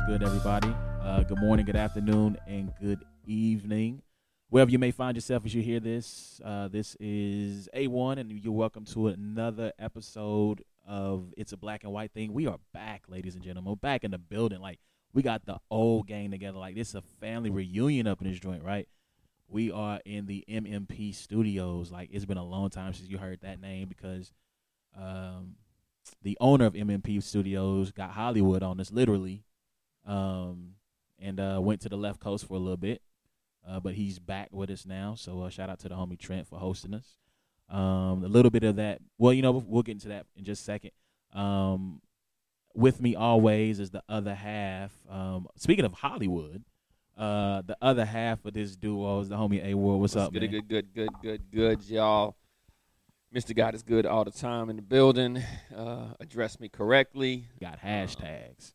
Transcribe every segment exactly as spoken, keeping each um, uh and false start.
What's good, everybody? Uh, good morning, good afternoon, and good evening. Wherever you may find yourself as you hear this, uh, this is A one, and you're welcome to another episode of It's a Black and White Thing. We are back, ladies and gentlemen. We're back in the building. Like, we got the old gang together. Like, this is a family reunion up in this joint, right? We are in the M M P Studios. Like, it's been a long time since you heard that name because um, the owner of M M P Studios got Hollywood on us, literally, um, and uh, went to the left coast for a little bit. Uh, but he's back with us now. So uh, shout out to the homie Trent for hosting us. Um, a little bit of that. Well, you know, we'll get into that in just a second. Um, with me always is the other half. Um, speaking of Hollywood. Uh, the other half of this duo is the homie A-World. What's, What's up, good, man? Good, good, good, good, good, y'all. Mister God is good all the time in the building. Uh, address me correctly. Got hashtags. Um,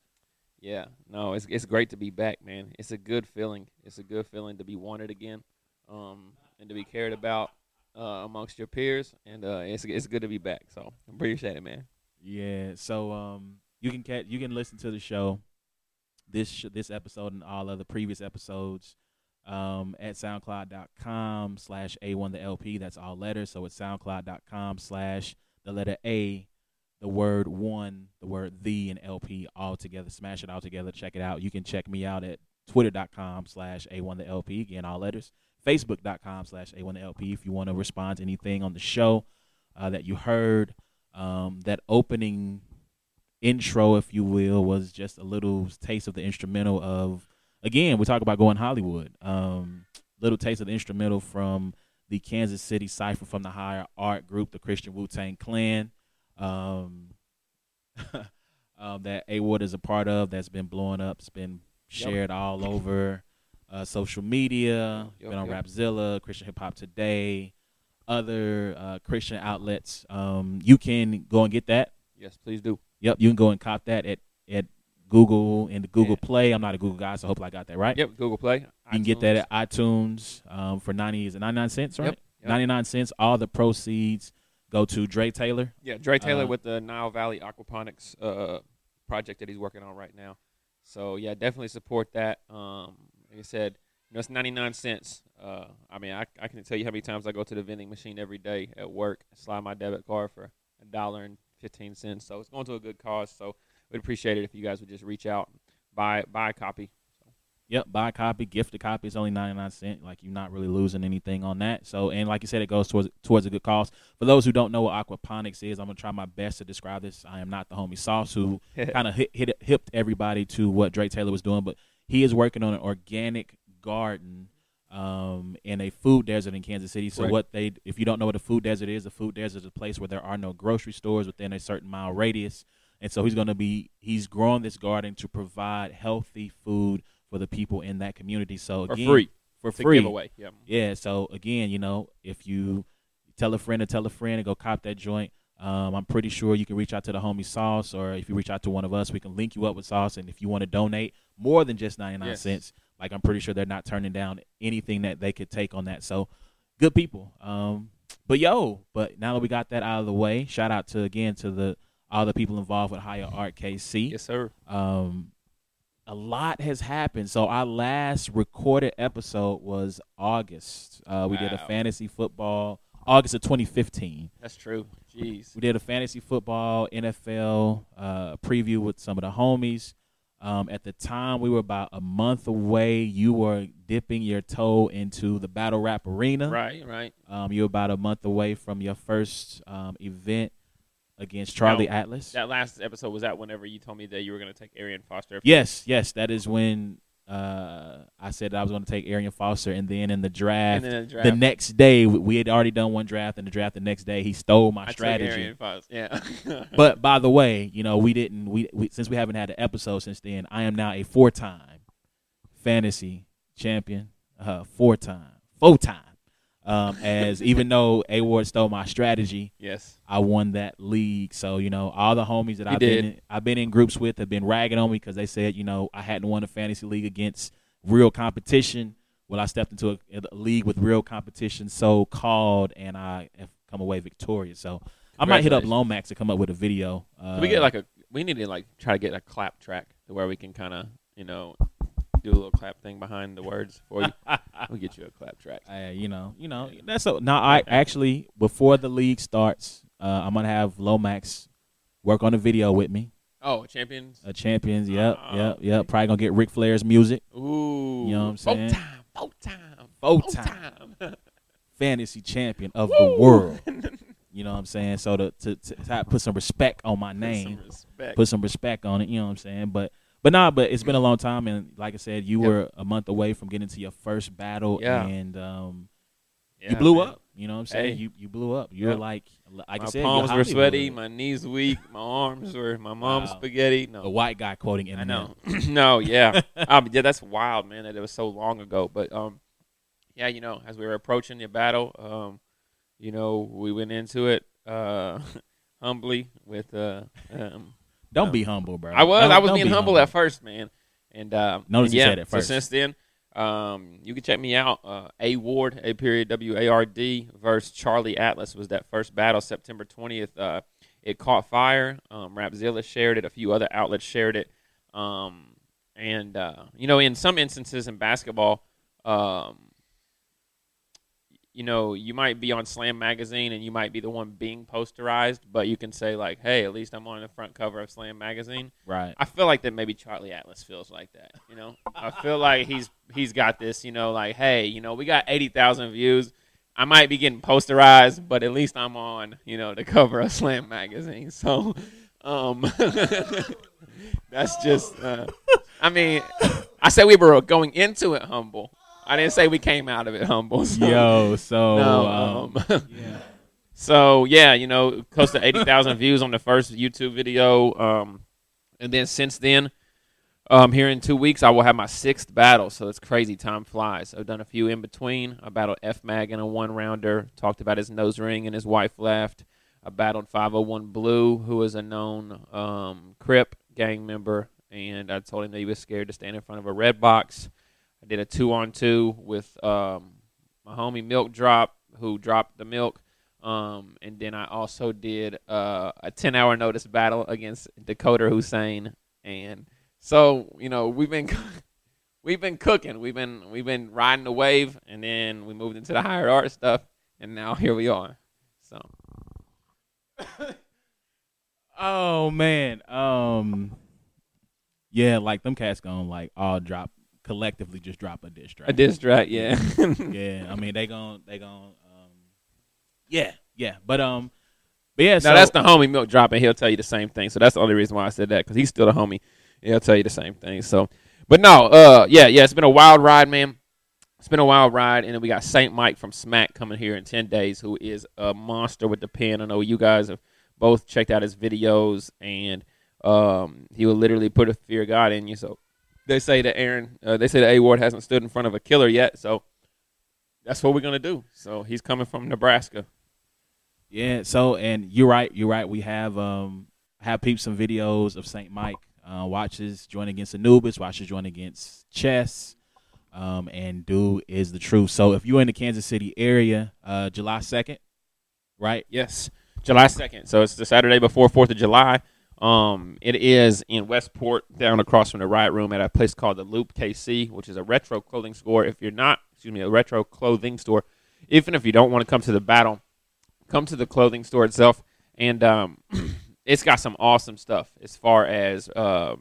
yeah, no, it's it's great to be back, man. It's a good feeling. It's a good feeling to be wanted again, um, and to be cared about uh, amongst your peers. And uh, it's it's good to be back. So appreciate it, man. Yeah. So um, you can catch, you can listen to the show. This sh- this episode and all other previous episodes um, at soundcloud.com slash A1 the LP. That's all letters. So it's soundcloud.com slash the letter A, the word one, the word the, and L P all together. Smash it all together. Check it out. You can check me out at twitter.com slash A1 the LP. Again, all letters. Facebook.com slash A1 the LP if you want to respond to anything on the show uh, that you heard. Um, that opening intro, if you will, was just a little taste of the instrumental of, again, we talk about going Hollywood, um, little taste of the instrumental from the Kansas City Cypher from the Higher Art Group, the Christian Wu-Tang Clan, um, um, that A-Ward is a part of, that's been blowing up, it's been shared yep. all over uh, social media, yep, been on yep. Rapzilla, Christian Hip Hop Today, other uh, Christian outlets. Um, you can go and get that. Yes, please do. Yep, you can go and cop that at, at Google and the Google yeah. Play. I'm not a Google guy, so hopefully I got that right. Yep, Google Play. You iTunes. Can get that at iTunes um, for ninety is it ninety-nine cents, right? Yep, yep. ninety-nine cents. All the proceeds go to Dre Taylor. Yeah, Dre Taylor uh, with the Nile Valley Aquaponics uh, project that he's working on right now. So, yeah, definitely support that. Um, like I said, you know, it's ninety-nine cents. Uh, I mean, I, I can tell you how many times I go to the vending machine every day at work, slide my debit card for a dollar and fifteen cents, so it's going to a good cause, so we'd appreciate it if you guys would just reach out, buy buy a copy. So. Yep, buy a copy, gift a copy. It's only ninety-nine cents. Like, you're not really losing anything on that. So, and like you said, it goes towards towards a good cause. For those who don't know what aquaponics is, I'm going to try my best to describe this. I am not the homie Sauce, who kind of hit, hit hipped everybody to what Dre Taylor was doing, but he is working on an organic garden um in a food desert in Kansas City. So right. what they if you don't know what a food desert is, a food desert is a place where there are no grocery stores within a certain mile radius. And so he's going to be he's growing this garden to provide healthy food for the people in that community. So again, for free. For it's free. A giveaway. Yeah. Yeah, so again, you know, if you tell a friend to tell a friend and go cop that joint, um I'm pretty sure you can reach out to the homie Sauce, or if you reach out to one of us, we can link you up with Sauce. And if you want to donate more than just ninety-nine yes. cents, like, I'm pretty sure they're not turning down anything that they could take on that. So, good people. Um, but, yo, but now that we got that out of the way, shout out to, again, to the all the people involved with Higher Art K C. Yes, sir. Um, a lot has happened. So, our last recorded episode was August. Uh, we wow. did a fantasy football, August of twenty fifteen. That's true. Jeez. We did a fantasy football, N F L uh, preview with some of the homies. Um, at the time, we were about a month away. You were dipping your toe into the battle rap arena. Right, right. Um, you were about a month away from your first um, event against Charlie now, Atlas. That last episode, was that whenever you told me that you were going to take Arian Foster? Yes, yes. That is when uh, I said that I was going to take Arian Foster. And then in the draft, the, draft. the next day, we had already done one draft. And the draft the next day, he stole my I strategy. Took Arian Foster. Yeah. But by the way, you know, we didn't. We, we since we haven't had an episode since then. I am now a four-time fantasy champion. Uh, four-time, four-time. Um, as even though A-Ward stole my strategy, yes, I won that league. So, you know, all the homies that I've been, in, I've been in groups with have been ragging on me because they said, you know, I hadn't won a fantasy league against real competition. Well, I stepped into a, a league with real competition, so-called, and I have come away victorious. So I might hit up Lomax to come up with a video. Uh, we get like a, we need to like try to get a clap track to where we can kind of you know, do a little clap thing behind the words for you. We'll get you a clap track. Uh, you know, you know, yeah. that's a, now I actually, before the league starts, uh, I'm going to have Lomax work on the video with me. Oh, Champions? A Champions, yep, uh, yep, yep. Probably going to get Ric Flair's music. Ooh. You know what I'm saying? Boat time, boat time, boat time. time. Fantasy champion of Woo. the world. You know what I'm saying? So to, to, to, to put some respect on my name. Put some respect. Put some respect on it, you know what I'm saying? But but nah, but it's been a long time, and like I said, you yep. were a month away from getting to your first battle, yeah. and um, yeah, you blew man. up. You know what I'm saying? Hey. You you blew up. You yep. were like, like I said, my palms were sweaty, my knees weak, my arms were my mom's wow. spaghetti. No, a white guy quoting Eminem. I know. no, yeah, um, yeah, that's wild, man. That it was so long ago, but um, yeah, you know, as we were approaching the battle, um, you know, we went into it uh, humbly with uh. Um, Don't um, be humble, bro. I was. Don't, I was being be humble, humble at first, man. And uh, notice and yeah, you said it first. So since then, um, you can check me out. Uh, A-Ward, A period, W A R D, versus Charlie Atlas was that first battle, September twentieth. Uh, it caught fire. Um, Rapzilla shared it. A few other outlets shared it. Um, and, uh, you know, in some instances in basketball, um, you know, you might be on Slam Magazine and you might be the one being posterized, but you can say, like, hey, at least I'm on the front cover of Slam Magazine. Right. I feel like that maybe Charlie Atlas feels like that, you know? I feel like he's he's got this, you know, like, hey, you know, we got eighty thousand views. I might be getting posterized, but at least I'm on, you know, the cover of Slam Magazine. So um, that's just, uh, I mean, I said we were going into it humble. I didn't say we came out of it humble. So. Yo, so no, um, um, yeah. so yeah, you know, close to eighty thousand views on the first YouTube video, um, and then since then, um, here in two weeks I will have my sixth battle. So it's crazy. Time flies. I've done a few in between. I battled F Mag in a one rounder. Talked about his nose ring and his wife left. I battled five oh one Blue, who is a known um, Crip gang member, and I told him that he was scared to stand in front of a red box. Did a two-on-two with um, my homie Milk Drop, who dropped the milk. Um, and then I also did uh, a ten-hour notice battle against Dakota Hussein. And so, you know, we've been we've been cooking. We've been we've been riding the wave, and then we moved into the higher art stuff, and now here we are. So, oh man, um, yeah, like them cats gonna like all drop. Collectively just drop a diss track. A diss track, yeah. yeah, I mean, they gon' they gon' um, yeah, yeah. But, um, but yeah. Now, so, that's the homie Milk Drop, and he'll tell you the same thing. So that's the only reason why I said that, because he's still the homie. He'll tell you the same thing. So, but no, uh, yeah, yeah, it's been a wild ride, man. It's been a wild ride, and then we got Saint Mike from Smack coming here in ten days, who is a monster with the pen. I know you guys have both checked out his videos, and um, he will literally put a fear of God in you, so. They say that Aaron, uh, they say that A-Ward hasn't stood in front of a killer yet, so that's what we're going to do. So he's coming from Nebraska. Yeah, so, and you're right, you're right. We have um have peeped some videos of Saint Mike. Uh, watches join against Anubis, watches join against Chess, um, and dude is the truth. So if you're in the Kansas City area, uh, July second, right? Yes, July second. So it's the Saturday before fourth of July. Um, it is in Westport, down across from the Riot Room, at a place called the Loop K C, which is a retro clothing store. If you're not, excuse me, a retro clothing store, even if you don't want to come to the battle, come to the clothing store itself. And um, it's got some awesome stuff as far as uh,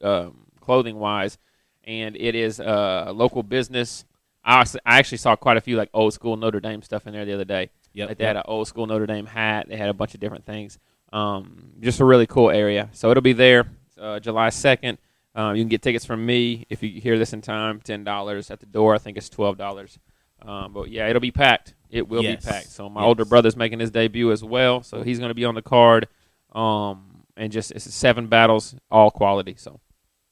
uh, clothing wise. And it is uh, a local business. I, I actually saw quite a few like old school Notre Dame stuff in there the other day. Yep, like they yep. had an old school Notre Dame hat. They had a bunch of different things. Um, just a really cool area. So it'll be there uh, July second. Uh, you can get tickets from me if you hear this in time, ten dollars. At the door, I think it's twelve dollars. Um, but, yeah, it'll be packed. It will yes. be packed. So my yes. older brother's making his debut as well, so he's going to be on the card. Um, and just it's seven battles, all quality. So,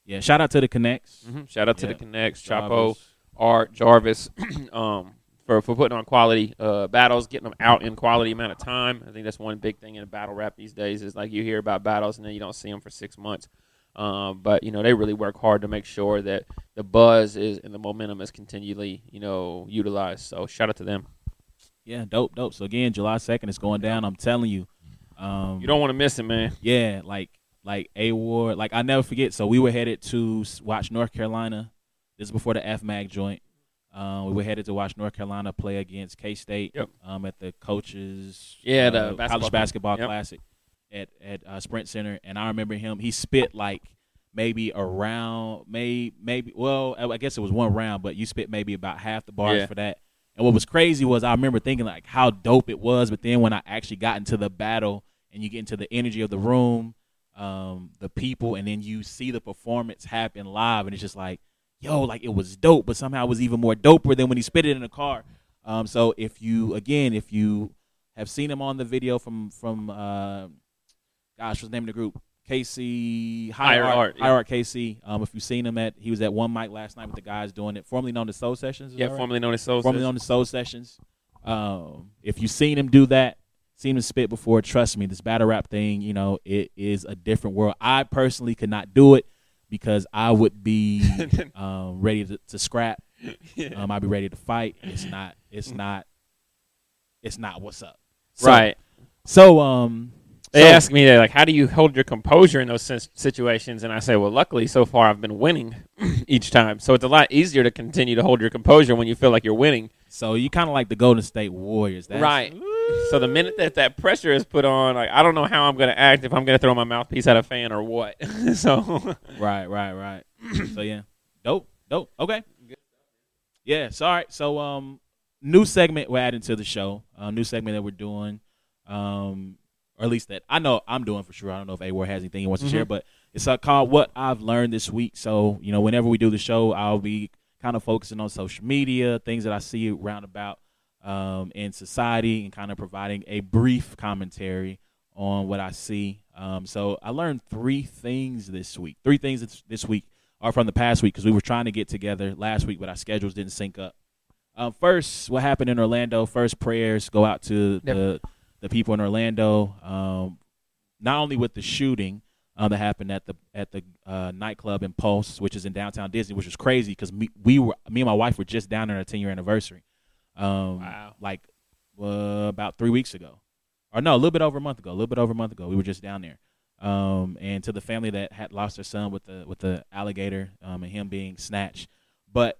yeah, shout out to the Connects. Mm-hmm. Shout out yeah. to the Connects, Chapo, Art, Jarvis, um, for, for putting on quality uh, battles, getting them out in quality amount of time. I think that's one big thing in a battle rap these days is, like, you hear about battles and then you don't see them for six months. Um, but, you know, they really work hard to make sure that the buzz is and the momentum is continually, you know, utilized. So shout out to them. Yeah, dope, dope. So, again, July second is going down. I'm telling you. Um, you don't want to miss it, man. Yeah, like, like A-Ward. Like, I never forget. So we were headed to watch North Carolina. This is before the F Mag joint. Um, we were headed to watch North Carolina play against K-State yep. um, at the coaches' yeah, the uh, basketball college basketball yep. classic at at uh, Sprint Center. And I remember him. He spit like maybe around maybe maybe well, I guess it was one round, but you spit maybe about half the bars yeah. for that. And what was crazy was I remember thinking like how dope it was, but then when I actually got into the battle and you get into the energy of the room, um, the people, and then you see the performance happen live, and it's just like, yo, like it was dope, but somehow it was even more doper than when he spit it in the car. Um, so if you, again, if you have seen him on the video from, from uh, gosh, what's the name of the group? K C, Higher Art, Art, yeah. Higher Art K C. Um, if you've seen him at, he was at One Mic last night with the guys doing it, formerly known as Soul Sessions. Yeah, right? formerly known as Soul formerly Sessions. Formerly known as Soul Sessions. Um, if you've seen him do that, seen him spit before, trust me, this battle rap thing, you know, it is a different world. I personally could not do it because I would be um, ready to, to scrap. Yeah. Um, I'd be ready to fight. It's not, it's not, it's not what's up. So, right. So, um, They so, ask me, like, how do you hold your composure in those situations? And I say, well, luckily, so far, I've been winning each time. So it's a lot easier to continue to hold your composure when you feel like you're winning. So you kind of like the Golden State Warriors. That's, right. Woo. So the minute that that pressure is put on, like, I don't know how I'm going to act, if I'm going to throw my mouthpiece at a fan or what. So Right, right, right. So, yeah. Dope, dope. Okay. Yeah, so, all right. So um, new segment we're adding to the show, uh, new segment that we're doing. Um Or at least that I know I'm doing for sure. I don't know if A-Ward has anything he wants mm-hmm. to share, but it's uh, called What I've Learned This Week. So, you know, whenever we do the show, I'll be kind of focusing on social media, things that I see around about um, in society, and kind of providing a brief commentary on what I see. Um, so I learned three things this week. Three things this, this week are from the past week because we were trying to get together last week, but our schedules didn't sync up. Uh, first, what happened in Orlando, first prayers go out to yep. the – the people in Orlando, um, not only with the shooting um, that happened at the at the uh, nightclub Impulse, which is in downtown Disney, which was crazy because me, we were, me and my wife were just down on our ten-year anniversary. Um, wow. Like uh, about three weeks ago. Or no, a little bit over a month ago, a little bit over a month ago. We were just down there. Um, and to the family that had lost their son with the, with the alligator um, and him being snatched. But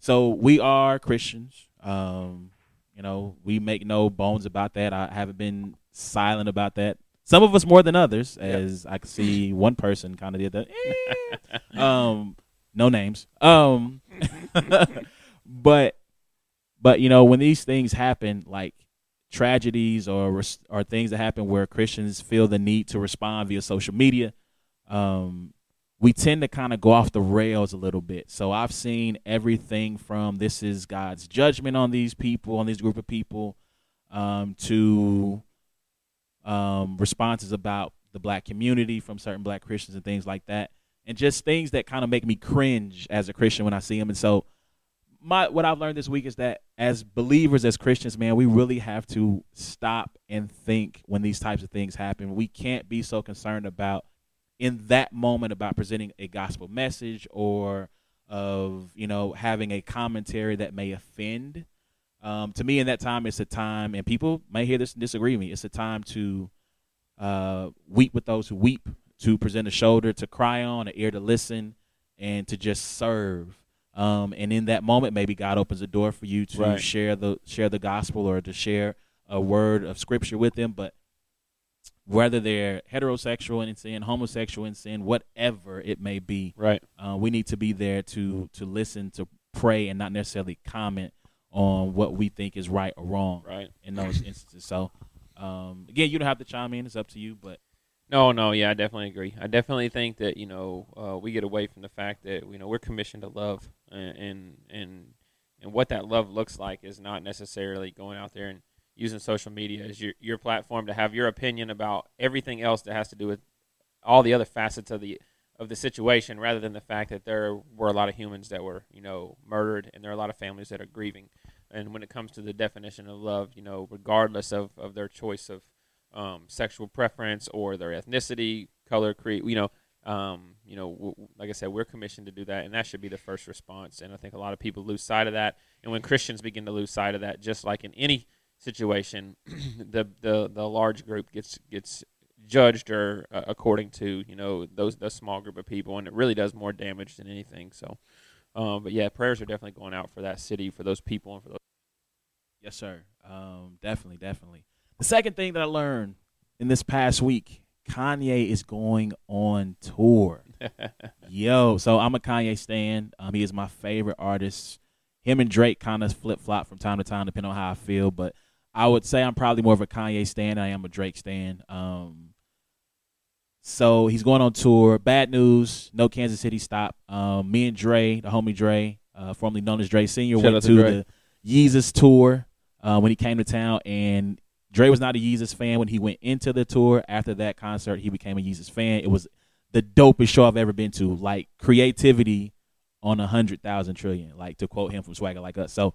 so we are Christians. Um You know, we make no bones about that. I haven't been silent about that. Some of us more than others, as yep. I could see one person kind of did that. Eh. um, no names. Um, but, but you know, when these things happen, like tragedies or or things that happen where Christians feel the need to respond via social media, um, we tend to kind of go off the rails a little bit. So I've seen everything from this is God's judgment on these people, on this group of people, um, to um, responses about the black community from certain black Christians and things like that, and just things that kind of make me cringe as a Christian when I see them. And so my what I've learned this week is that as believers, as Christians, man, we really have to stop and think when these types of things happen. We can't be so concerned about in that moment about presenting a gospel message or of, you know, having a commentary that may offend. Um, to me in that time, it's a time, and people may hear this and disagree with me, it's a time to uh, weep with those who weep, to present a shoulder to cry on, an ear to listen, and to just serve. Um, and in that moment, maybe God opens a door for you to right. share the share the gospel or to share a word of scripture with them. But whether they're heterosexual in sin, homosexual in sin, whatever it may be, right? Uh, we need to be there to to listen, to pray, and not necessarily comment on what we think is right or wrong, right? In those instances. So, um, again, you don't have to chime in; it's up to you. But no, no, yeah, I definitely agree. I definitely think that you know uh, we get away from the fact that you know we're commissioned to love, and and and, and what that love looks like is not necessarily going out there and using social media as your your platform to have your opinion about everything else that has to do with all the other facets of the of the situation, rather than the fact that there were a lot of humans that were, you know, murdered, and there are a lot of families that are grieving. And when it comes to the definition of love, you know, regardless of, of their choice of um, sexual preference or their ethnicity, color, creed, you know, um, you know, w- like I said, we're commissioned to do that, and that should be the first response. And I think a lot of people lose sight of that. And when Christians begin to lose sight of that, just like in any situation, the, the the large group gets gets judged or uh, according to, you know, those the small group of people, and it really does more damage than anything. So, um, but yeah, prayers are definitely going out for that city, for those people, and for those. Yes, sir. Um, definitely, definitely. The second thing that I learned in this past week, Kanye is going on tour. Yo, so I'm a Kanye stan. Um, he is my favorite artist. Him and Drake kind of flip-flop from time to time, depending on how I feel. But I would say I'm probably more of a Kanye stan than I am a Drake stan. Um, so he's going on tour. Bad news, no Kansas City stop. Um, me and Dre, the homie Dre, uh, formerly known as Dre Senior, went to the Yeezus tour uh, when he came to town, and Dre was not a Yeezus fan when he went into the tour. After that concert, he became a Yeezus fan. It was the dopest show I've ever been to. Like, creativity on one hundred thousand trillion, like, to quote him from Swagger Like Us. So,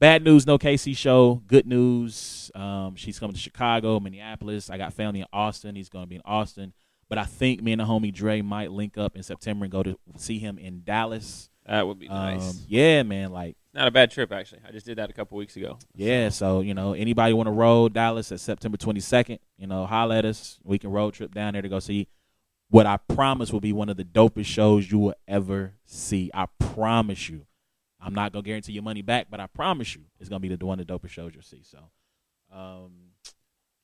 bad news, no K C show. Good news, um, she's coming to Chicago, Minneapolis. I got family in Austin. He's going to be in Austin. But I think me and the homie Dre might link up in September and go to see him in Dallas. That would be nice. Um, yeah, man, like. Not a bad trip, actually. I just did that a couple weeks ago. Yeah, so, you know, anybody want to roll Dallas at September twenty-second, you know, holler at us. We can road trip down there to go see what I promise will be one of the dopest shows you will ever see. I promise you. I'm not going to guarantee your money back, but I promise you it's going to be the one of the dopest shows you'll see. So um,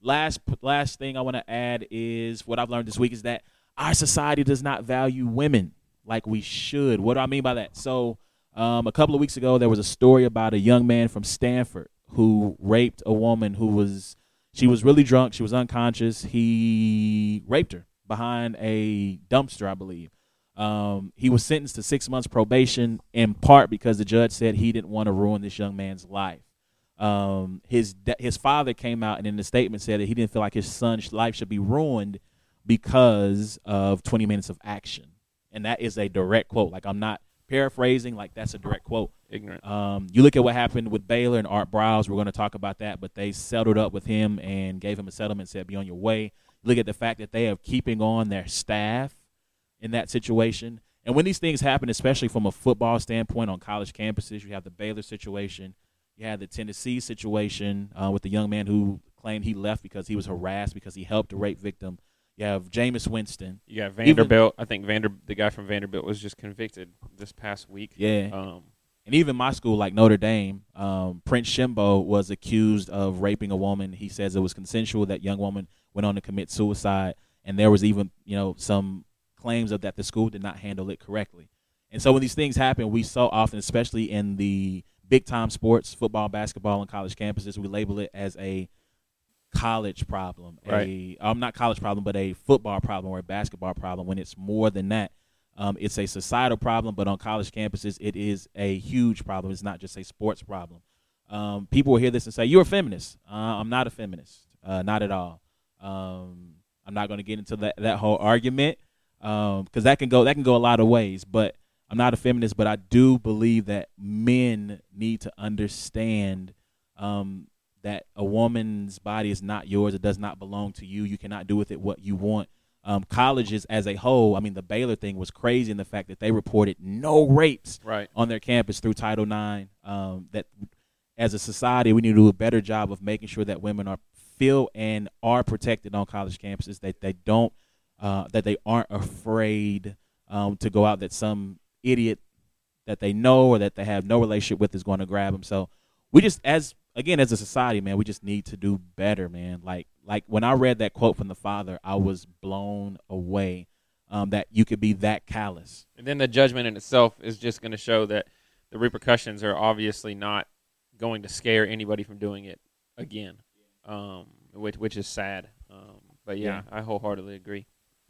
last, last thing I want to add is what I've learned this week is that our society does not value women like we should. What do I mean by that? So, Um, a couple of weeks ago, there was a story about a young man from Stanford who raped a woman who was, she was really drunk. She was unconscious. He raped her behind a dumpster, I believe. Um, he was sentenced to six months probation in part because the judge said he didn't want to ruin this young man's life. Um, his, his father came out and in the statement said that he didn't feel like his son's life should be ruined because of twenty minutes of action. And that is a direct quote. Like, I'm not paraphrasing, like, that's a direct quote. Ignorant. Um, you look at what happened with Baylor and Art Briles. We're going to talk about that, but they settled up with him and gave him a settlement, said, be on your way. Look at the fact that they are keeping on their staff in that situation. And when these things happen, especially from a football standpoint on college campuses, you have the Baylor situation. You had the Tennessee situation uh, with the young man who claimed he left because he was harassed because he helped a rape victim. You have Jameis Winston. You got Vanderbilt. Even, I think Vander, the guy from Vanderbilt was just convicted this past week. Yeah. Um, and even my school, like Notre Dame, um, Prince Shimbo was accused of raping a woman. He says it was consensual. That young woman went on to commit suicide. And there was even, you know, some claims of that the school did not handle it correctly. And so when these things happen, we so often, especially in the big-time sports, football, basketball, and college campuses, we label it as a college problem, right. a um, not college problem, but a football problem or a basketball problem. When it's more than that, um, it's a societal problem. But on college campuses, it is a huge problem. It's not just a sports problem. Um, people will hear this and say, "You're a feminist." Uh, I'm not a feminist, uh, not at all. Um, I'm not going to get into that that whole argument because um, that can go that can go a lot of ways. But I'm not a feminist, but I do believe that men need to understand. Um, that a woman's body is not yours. It does not belong to you. You cannot do with it what you want. Um, colleges as a whole, I mean, the Baylor thing was crazy in the fact that they reported no rapes right. on their campus through Title nine. Um, that as a society, we need to do a better job of making sure that women are feel and are protected on college campuses, that they don't, uh, that they aren't afraid um, to go out, that some idiot that they know or that they have no relationship with is going to grab them. So we just, as Again, as a society, man, we just need to do better, man. Like, like when I read that quote from the father, I was blown away um, that you could be that callous. And then the judgment in itself is just going to show that the repercussions are obviously not going to scare anybody from doing it again, um, which which is sad. Um, but, yeah, yeah, I wholeheartedly agree.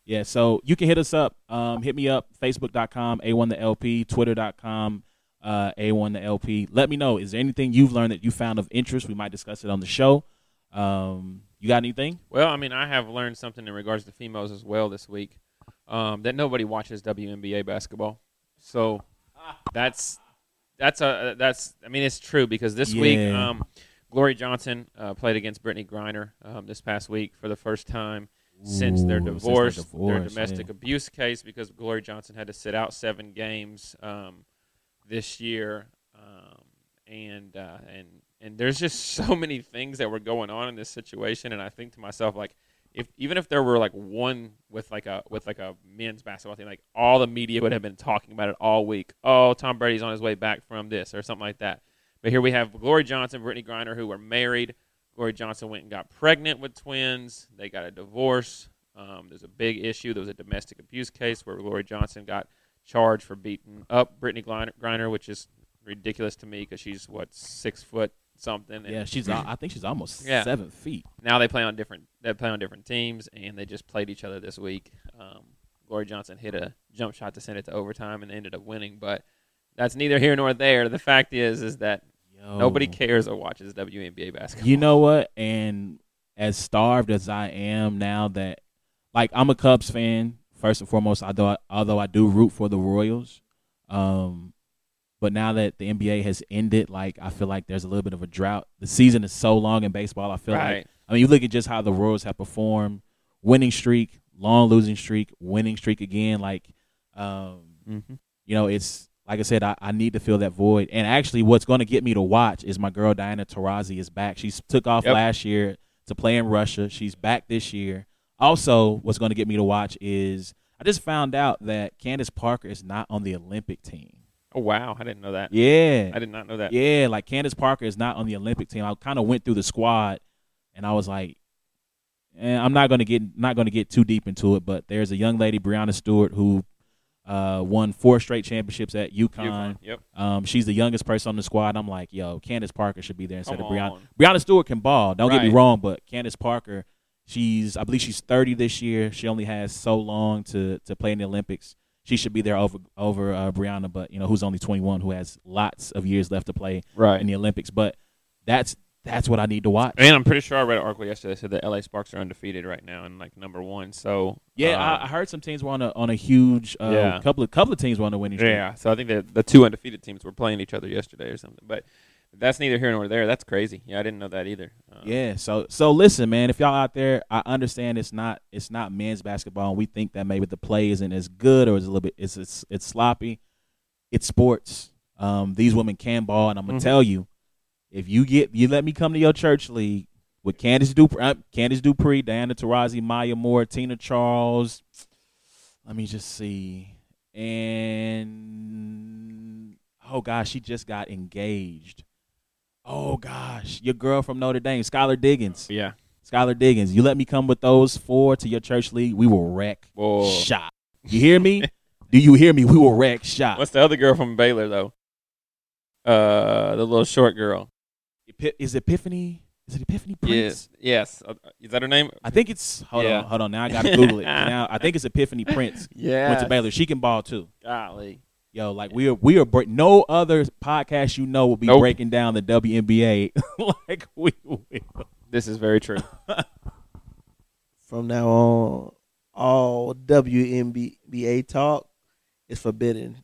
Yeah, so you can hit us up. Um, hit me up, Facebook dot com, A one the L P, Twitter dot com. Uh, A one the L P. Let me know. Is there anything you've learned that you found of interest? We might discuss it on the show. Um, you got anything? Well, I mean, I have learned something in regards to females as well this week. Um, that nobody watches W N B A basketball. So that's that's a that's. I mean, it's true because this yeah. week, um, Glory Johnson uh, played against Brittney Griner um, this past week for the first time Ooh, since their divorce, since the divorce their domestic yeah. abuse case, because Glory Johnson had to sit out seven games. Um, this year, um, and uh, and and there's just so many things that were going on in this situation, and I think to myself, like, if even if there were like one with like a with like a men's basketball thing, like all the media would have been talking about it all week. Oh, Tom Brady's on his way back from this or something like that. But here we have Glory Johnson, Brittney Griner, who were married. Glory Johnson went and got pregnant with twins. They got a divorce. Um, there's a big issue. There was a domestic abuse case where Glory Johnson got charged for beating up Brittney Griner, which is ridiculous to me because she's, what, six foot something. Yeah, and she's. I think she's almost yeah. seven feet. Now they play on different. They play on different teams, and they just played each other this week. Um, Glory Johnson hit a jump shot to send it to overtime and ended up winning, but that's neither here nor there. The fact is, is that Yo. nobody cares or watches W N B A basketball. You know what? And as starved as I am now, that like I'm a Cubs fan first and foremost. Although I, although I do root for the Royals. Um, But now that the N B A has ended, like I feel like there's a little bit of a drought. The season is so long in baseball. I feel right. like I mean, you look at just how the Royals have performed: winning streak, long losing streak, winning streak again. Like, um, mm-hmm. you know, it's like I said, I, I need to fill that void. And actually, what's going to get me to watch is my girl Diana Taurasi is back. She took off yep. last year to play in Russia. She's back this year. Also, what's going to get me to watch is I just found out that Candace Parker is not on the Olympic team. Oh, wow. I didn't know that. Yeah. I did not know that. Yeah, like Candace Parker is not on the Olympic team. I kind of went through the squad, and I was like, eh, I'm not going to get not going to get too deep into it, but there's a young lady, Breanna Stewart, who uh, won four straight championships at UConn. UConn yep. Um, she's the youngest person on the squad. I'm like, yo, Candace Parker should be there instead Come of Breanna. On. Breanna Stewart can ball. Don't right. get me wrong, but Candace Parker, she's I believe she's thirty this year. She only has so long to to play in the Olympics. She should be there over over uh, Breanna, but you know who's only twenty-one, who has lots of years left to play right. in the Olympics. But that's that's what I need to watch. And I'm pretty sure I read an article yesterday that said the L A Sparks are undefeated right now and like number one. So yeah, uh, I heard some teams were on a on a huge uh, yeah. couple of couple of teams were on a winning streak. Yeah, so I think that the two undefeated teams were playing each other yesterday or something. But that's neither here nor there. That's crazy. Yeah, I didn't know that either. Um, yeah. So so listen, man. If y'all out there, I understand it's not it's not men's basketball, and we think that maybe the play isn't as good or is a little bit it's it's it's sloppy. It's sports. Um, these women can ball, and I'm gonna mm-hmm. tell you, if you get you let me come to your church league with Candace Dupree, uh, Candace Dupree, Diana Taurasi, Maya Moore, Tina Charles. Let me just see and oh gosh, she just got engaged. Oh, gosh, your girl from Notre Dame, Skylar Diggins. Yeah. Skylar Diggins. You let me come with those four to your church league, we will wreck Whoa. shop. You hear me? Do you hear me? We will wreck shop. What's the other girl from Baylor, though? Uh, the little short girl. Epi- is Epiphany? Is it Epiphany Prince? Yes. yes. Uh, is that her name? I think it's – hold yeah. on. Hold on. Now I got to Google it. Now I think it's Epiphany Prince. Yeah. Went to Baylor. She can ball, too. Golly. Yo, like we are, we are break. No other podcast you know will be nope. breaking down the W N B A like we will. This is very true. From now on, all W N B A talk is forbidden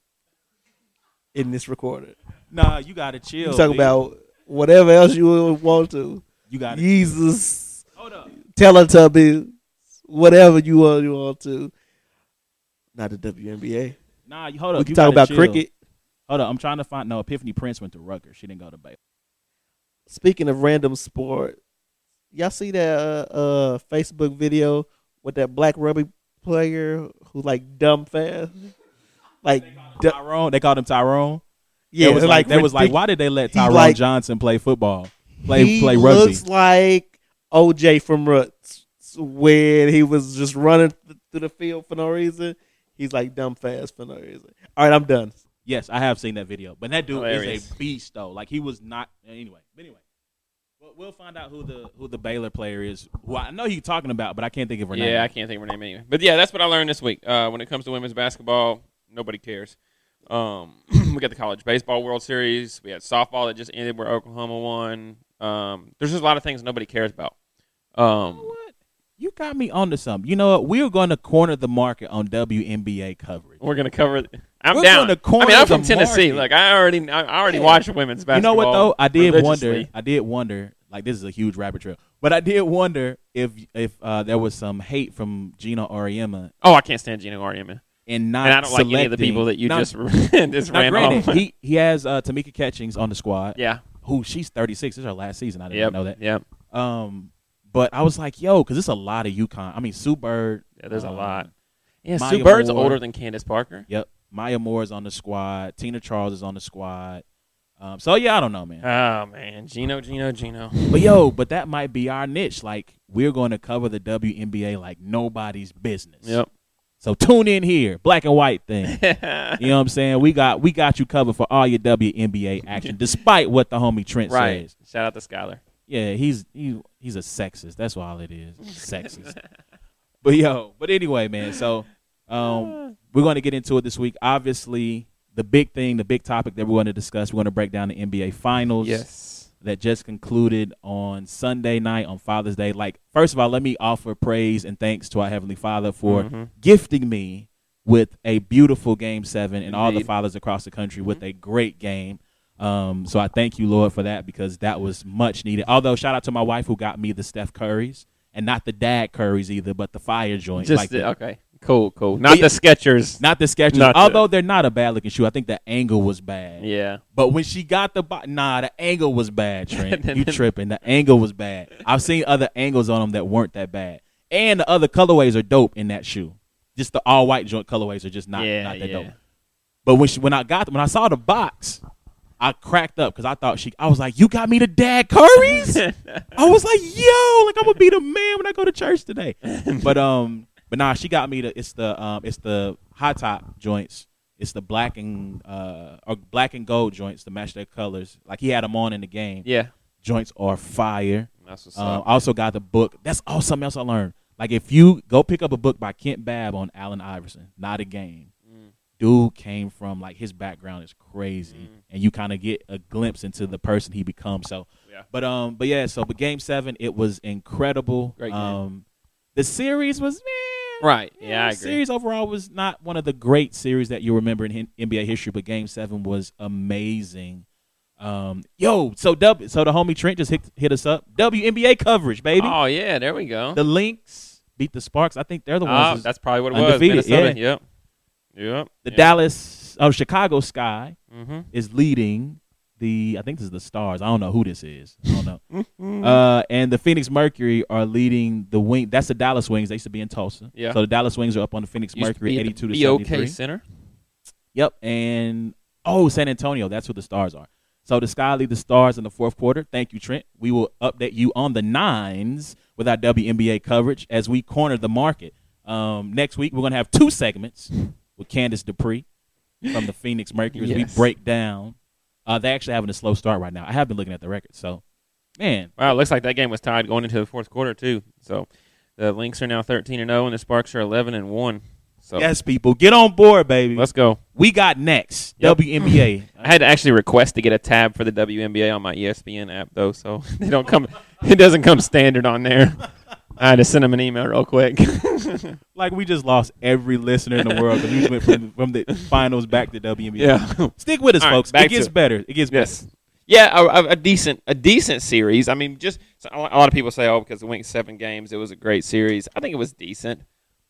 in this recorder. Nah, you gotta chill. You talk dude. about whatever else you want to. You got Jesus. Hold up. Teletubbies, whatever you want you want to. Not the W N B A. Nah, hold up. We can you talk about chill. cricket. Hold up. I'm trying to find. No, Epiphany Prince went to Rutgers. She didn't go to Baylor. Speaking of random sport, y'all see that uh, uh, Facebook video with that black rugby player who like dumb fast? Like they Tyrone. They called him Tyrone. Yeah, it was like, like they was like, why did they let Tyrone like, Johnson play football? Play he play rugby. Looks like O J from Rutgers when he was just running th- through the field for no reason. He's like dumb fast for no reason. All right, I'm done. Yes, I have seen that video. But that dude Hilarious. is a beast, though. Like, he was not – anyway. But anyway, we'll find out who the who the Baylor player is, who I know you're talking about, but I can't think of her yeah, name. Yeah, I can't think of her name anyway. But, yeah, that's what I learned this week. Uh, when it comes to women's basketball, nobody cares. Um, we got the College Baseball World Series. We had softball that just ended where Oklahoma won. Um, there's just a lot of things nobody cares about. Um, you know what? You got me onto something. You know what? We're going to corner the market on W N B A coverage. We're going to cover it. I'm We're down. Going to corner I mean, I'm from Tennessee. Market. Like I already, I already yeah. watch women's basketball. You know what though? I did wonder. I did wonder. Like this is a huge rabbit trail, but I did wonder if if uh, there was some hate from Geno Auriemma. Oh, I can't stand Geno Auriemma. And not. And I don't selecting, like any of the people that you not, just just ran granted, off. He he has uh, Tamika Catchings on the squad. Yeah. Who she's thirty-six. This is her last season. I didn't yep, know that. Yeah. Um. But I was like, yo, because it's a lot of UConn. I mean, Sue Bird. Yeah, there's um, a lot. Yeah, Maya Sue Bird's Moore, older than Candace Parker. Yep. Maya Moore is on the squad. Tina Charles is on the squad. Um, so, yeah, I don't know, man. Oh, man. Geno, Geno, Geno. But, yo, but that might be our niche. Like, we're going to cover the W N B A like nobody's business. Yep. So tune in here, black and white thing. You know what I'm saying? We got we got you covered for all your W N B A action, despite what the homie Trent right. says. Shout out to Skylar. Yeah, he's he, he's a sexist. That's all it is, sexist. But yo, but anyway, man. So um, we're going to get into it this week. Obviously, the big thing, the big topic that we're going to discuss, we're going to break down the N B A Finals. Yes, that just concluded on Sunday night on Father's Day. Like, first of all, let me offer praise and thanks to our Heavenly Father for mm-hmm. gifting me with a beautiful Game Seven and Indeed. all the fathers across the country mm-hmm. with a great game. Um, so I thank you, Lord, for that, because that was much needed. Although, shout out to my wife who got me the Steph Currys, and not the dad Currys either, but the fire joint. Just like the, okay, cool, cool. Not but, the Skechers. Not the Skechers. Not although the... they're not a bad looking shoe. I think the angle was bad. Yeah. But when she got the bo- nah, the angle was bad. Trent, you tripping? The angle was bad. I've seen other angles on them that weren't that bad, and the other colorways are dope in that shoe. Just the all white joint colorways are just not yeah, not that yeah. dope. But when she, when I got when I saw the box, I cracked up because I thought she – I was like, you got me the dad Currys? I was like, yo, like I'm going to be the man when I go to church today. But, um, but nah, she got me the – it's the um, it's the high top joints. It's the black and uh, or black and gold joints to match their colors. Like he had them on in the game. Yeah. Joints are fire. That's what's um, up. I also got the book. That's all something else I learned. Like if you go pick up a book by Kent Babb on Allen Iverson, Not a Game. Dude came from, like, his background is crazy, mm. and you kind of get a glimpse into the person he becomes. So, yeah. but um, but yeah, so but Game Seven, it was incredible. Great game. Um, the series was meh. right, yeah, yeah I agree. The series overall was not one of the great series that you remember in N B A history, but Game Seven was amazing. Um, yo, so w, so the homie Trent just hit hit us up. W N B A coverage, baby. Oh yeah, there we go. The Lynx beat the Sparks. I think they're the ones. Oh, that's probably what it undefeated. was. Minnesota, yeah. Yep. Yep. The yep. Dallas, oh, Chicago Sky mm-hmm. is leading the, I think this is the Stars. I don't know who this is. I don't know. uh, and the Phoenix Mercury are leading the Wings. That's the Dallas Wings. They used to be in Tulsa. Yeah. So the Dallas Wings are up on the Phoenix Mercury, eighty-two to seventy-three. B O K Center. Yep. And, oh, San Antonio. That's who the Stars are. So the Sky lead the Stars in the fourth quarter. Thank you, Trent. We will update you on the nines with our W N B A coverage as we corner the market. Um, next week, we're going to have two segments with Candace Dupree from the Phoenix Mercury. Yes. We break down. Uh, they're actually having a slow start right now. I have been looking at the record. So, man. Wow, it looks like that game was tied going into the fourth quarter, too. So, the Lynx are now thirteen and oh, and the Sparks are eleven and one. So yes, people. Get on board, baby. Let's go. We got next. Yep. W N B A. I had to actually request to get a tab for the W N B A on my E S P N app, though, so they don't come. It doesn't come standard on there. I had to send them an email real quick. Like we just lost every listener in the world because we went from, from the finals back to W N B A. Yeah. Stick with us, right, folks. It gets it. better. It gets yes. better. Yeah, a, a decent, a decent series. I mean, just a lot of people say, oh, because it went seven games, it was a great series. I think it was decent.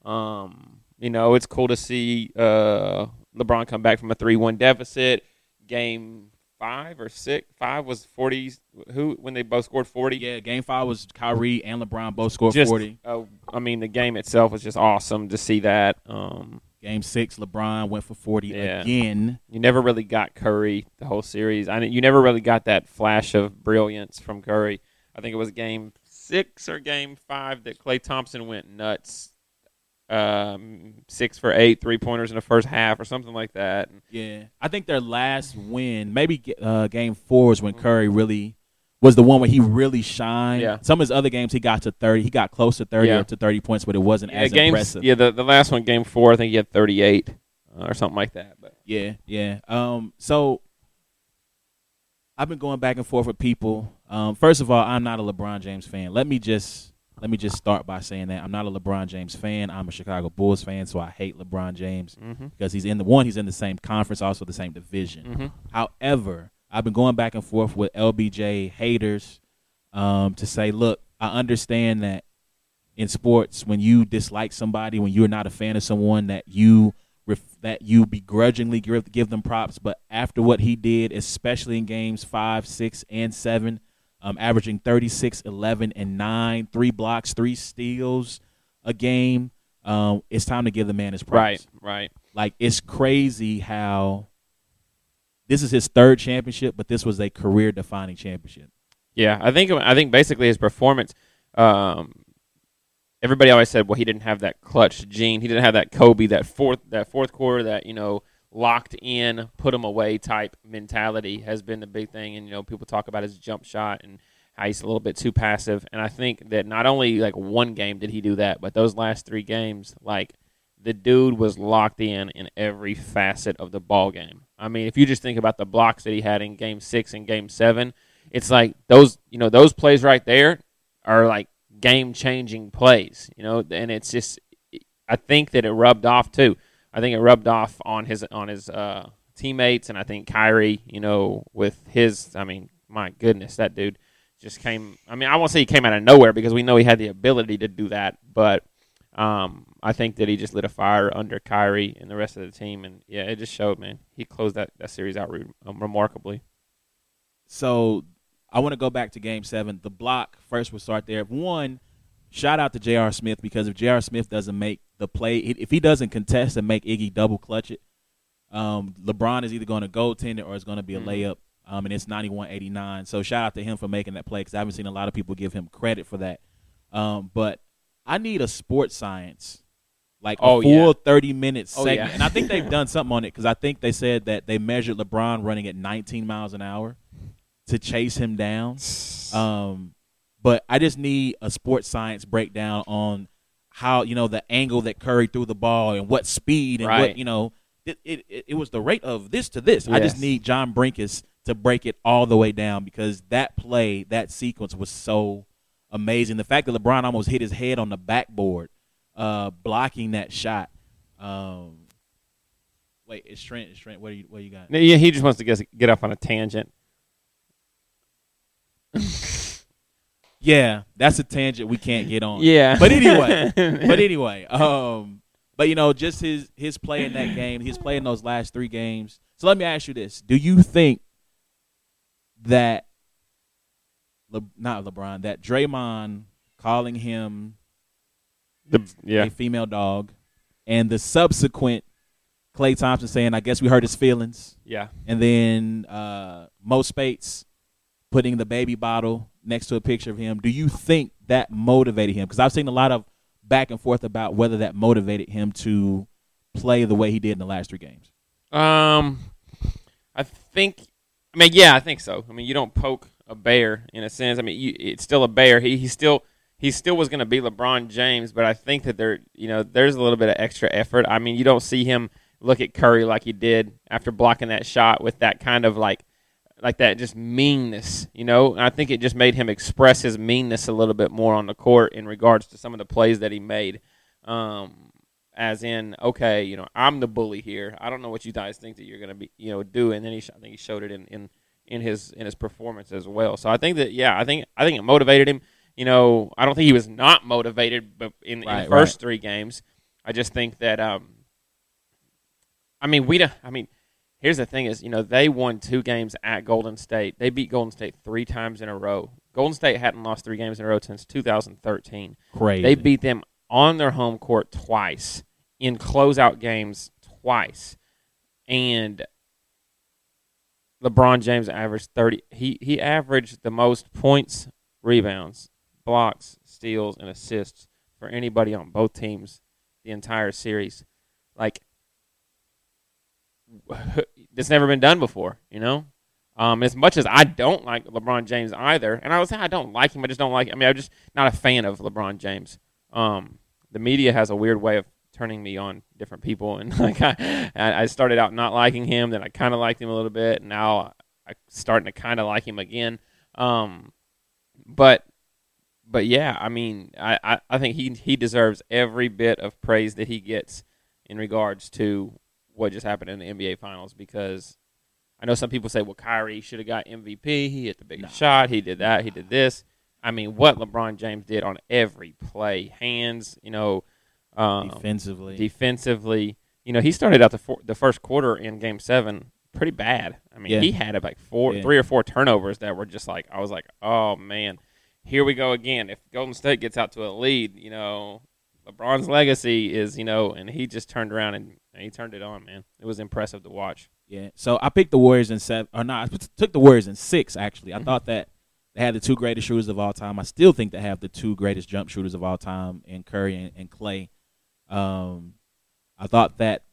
Um, you know, it's cool to see uh, LeBron come back from a three one deficit. Game five or six, five was forty. Who when they both scored forty? Yeah, game five was Kyrie and LeBron both scored just, forty. Uh, I mean, the game itself was just awesome to see that. Um, game six, LeBron went for forty yeah. again. You never really got Curry the whole series. I mean, you never really got that flash of brilliance from Curry. I think it was game six or game five that Klay Thompson went nuts. Um, six for eight three pointers in the first half or something like that. Yeah, I think their last win, maybe uh, game four, is when Curry really was the one where he really shined. Yeah. Some of his other games, he got to thirty. He got close to thirty yeah. up to thirty points, but it wasn't yeah, as games, impressive. Yeah, the, the last one, game four, I think he had thirty-eight uh, or something like that. But yeah, yeah. Um, so I've been going back and forth with people. Um, first of all, I'm not a LeBron James fan. Let me just. Let me just start by saying that I'm not a LeBron James fan. I'm a Chicago Bulls fan, so I hate LeBron James mm-hmm. because he's in the one, he's in the same conference, also the same division. Mm-hmm. However, I've been going back and forth with L B J haters um, to say, look, I understand that in sports, when you dislike somebody, when you're not a fan of someone, that you ref- that you begrudgingly give, give them props. But after what he did, especially in games five, six, and seven, um, averaging thirty-six, eleven, and nine, three blocks, three steals a game. Um, it's time to give the man his props. Right, right. Like, it's crazy how this is his third championship, but this was a career-defining championship. Yeah, I think I think basically his performance, um, everybody always said, well, he didn't have that clutch gene. He didn't have that Kobe, that fourth that fourth quarter, that, you know, locked in, put him away type mentality has been the big thing. And, you know, people talk about his jump shot and how he's a little bit too passive. And I think that not only, like, one game did he do that, but those last three games, like, the dude was locked in in every facet of the ball game. I mean, if you just think about the blocks that he had in game six and game seven, it's like those, you know, those plays right there are like game-changing plays, you know, and it's just, I think that it rubbed off too. I think it rubbed off on his on his uh, teammates, and I think Kyrie, you know, with his, I mean, my goodness, that dude just came. I mean, I won't say he came out of nowhere because we know he had the ability to do that, but um, I think that he just lit a fire under Kyrie and the rest of the team, and yeah, it just showed, man. He closed that, that series out re- um, remarkably. So I want to go back to game seven. The block, first we'll start there. One, shout out to J R. Smith, because if J R. Smith doesn't make the play, if he doesn't contest and make Iggy double clutch it, um, LeBron is either going to goaltend or it's going to be a layup, um, and it's ninety-one eighty-nine. So shout out to him for making that play, because I haven't seen a lot of people give him credit for that. Um, but I need a sports science, like oh, a full thirty-minute yeah. segment. Oh, yeah. And I think they've done something on it, because I think they said that they measured LeBron running at nineteen miles an hour. To chase him down. Um, but I just need a sports science breakdown on how, you know, the angle that Curry threw the ball and what speed and right. what, you know, it, it it was the rate of this to this. Yes. I just need John Brinkus to break it all the way down, because that play, that sequence was so amazing. The fact that LeBron almost hit his head on the backboard uh, blocking that shot. Um, wait, it's Trent. It's Trent. What do you, what do you got? Yeah, he just wants to get, get off on a tangent. Yeah, that's a tangent we can't get on. Yeah. But anyway, but anyway, um, but, you know, just his his play in that game, his play in those last three games. So let me ask you this. Do you think that, Le- not LeBron, that Draymond calling him the, yeah. a female dog, and the subsequent Klay Thompson saying, I guess we hurt his feelings. Yeah. And then uh, Mo Spates putting the baby bottle next to a picture of him, do you think that motivated him? Because I've seen a lot of back and forth about whether that motivated him to play the way he did in the last three games. Um, I think – I mean, yeah, I think so. I mean, you don't poke a bear in a sense. I mean, you, it's still a bear. He he still he still was going to be LeBron James, but I think that there, you know, there's a little bit of extra effort. I mean, you don't see him look at Curry like he did after blocking that shot with that kind of like – like that just meanness, you know. And I think it just made him express his meanness a little bit more on the court in regards to some of the plays that he made. Um, as in, okay, you know, I'm the bully here. I don't know what you guys think that you're going to be, you know, do. And then he, I think he showed it in, in, in his in his performance as well. So I think that, yeah, I think I think it motivated him. You know, I don't think he was not motivated, but in, right, in the first right. three games, I just think that, um, I mean, we don't, I mean. Here's the thing is, you know, they won two games at Golden State. They beat Golden State three times in a row. Golden State hadn't lost three games in a row since two thousand thirteen. Crazy. They beat them on their home court twice, in closeout games twice. And LeBron James averaged thirty. He he averaged the most points, rebounds, blocks, steals, and assists for anybody on both teams the entire series. Like, that's never been done before, you know. Um, as much as I don't like LeBron James either, and I was saying I don't like him, I just don't like. I mean, I'm just not a fan of LeBron James. Um, the media has a weird way of turning me on different people, and like I, I started out not liking him, then I kind of liked him a little bit, and now I'm starting to kind of like him again. Um, but, but yeah, I mean, I, I, I think he he deserves every bit of praise that he gets in regards to what just happened in the N B A Finals, because I know some people say, well, Kyrie should have got M V P. He hit the biggest nah. shot. He did that. He did this. I mean, what LeBron James did on every play, hands, you know. Um, defensively. Defensively. You know, he started out the, four, the first quarter in Game seven pretty bad. I mean, yeah. he had like four, yeah. three or four turnovers that were just like, I was like, oh, man, here we go again. If Golden State gets out to a lead, you know, LeBron's legacy is, you know, and he just turned around and, and he turned it on, man. It was impressive to watch. Yeah, so I picked the Warriors in seven, or no, I took the Warriors in six, actually. I mm-hmm. thought that they had the two greatest shooters of all time. I still think they have the two greatest jump shooters of all time in Curry and, and Clay. Um, I thought that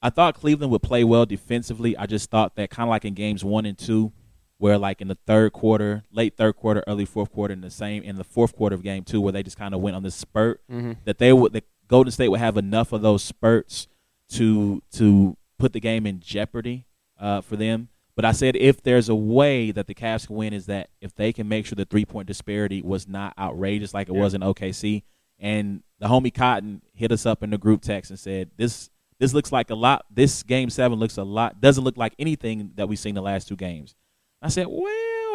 I thought Cleveland would play well defensively. I just thought that kind of like in games one and two, where like in the third quarter, late third quarter, early fourth quarter, in the same in the fourth quarter of game two, where they just kind of went on this spurt, mm-hmm. that they would, the Golden State would have enough of those spurts to to put the game in jeopardy uh, for them. But I said if there's a way that the Cavs can win is that if they can make sure the three-point disparity was not outrageous like it yeah. was in O K C. And the homie Cotton hit us up in the group text and said, this this looks like a lot. This game seven looks a lot. Doesn't look like anything that we've seen the last two games. I said, well,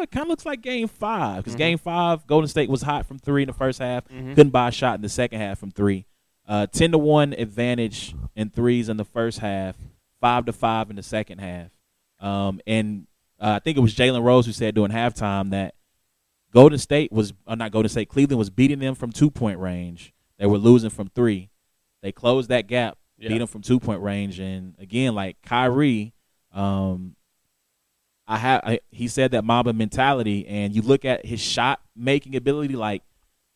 it kind of looks like game five. Because mm-hmm. game five, Golden State was hot from three in the first half. Mm-hmm. Couldn't buy a shot in the second half from three. Uh, ten to one advantage in threes in the first half. five to five in the second half. Um, and uh, I think it was Jalen Rose who said during halftime that Golden State was – not Golden State, Cleveland was beating them from two-point range. They were losing from three. They closed that gap, yeah. beat them from two-point range. And, again, like Kyrie, um, I have I, he said that Mamba mentality, and you look at his shot-making ability, like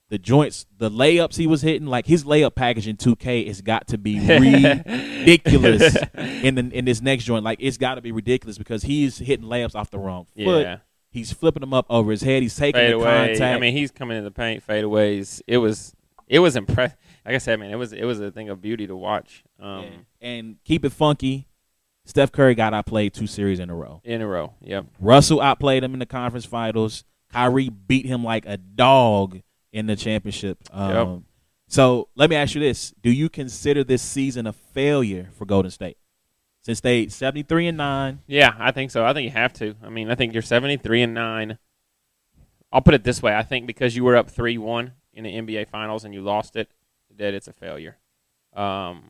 the joints, the layups he was hitting, like his layup package in two K has got to be ridiculous in the, in this next joint. Like it's got to be ridiculous because he's hitting layups off the wrong foot. Yeah. He's flipping them up over his head. He's taking fade the away. Contact. I mean, he's coming in the paint, fadeaways. It was it was impressive. Like I said, man, it was it was a thing of beauty to watch. Um, yeah. And keep it funky. Steph Curry got outplayed two series in a row. In a row, yep. Russell outplayed him in the conference finals. Kyrie beat him like a dog in the championship. Um, yep. So let me ask you this: do you consider this season a failure for Golden State? Since they seventy-three and nine. Yeah, I think so. I think you have to. I mean, I think you're seventy-three and nine. I'll put it this way. I think because you were up three one in the N B A Finals and you lost it, that it's a failure. Um,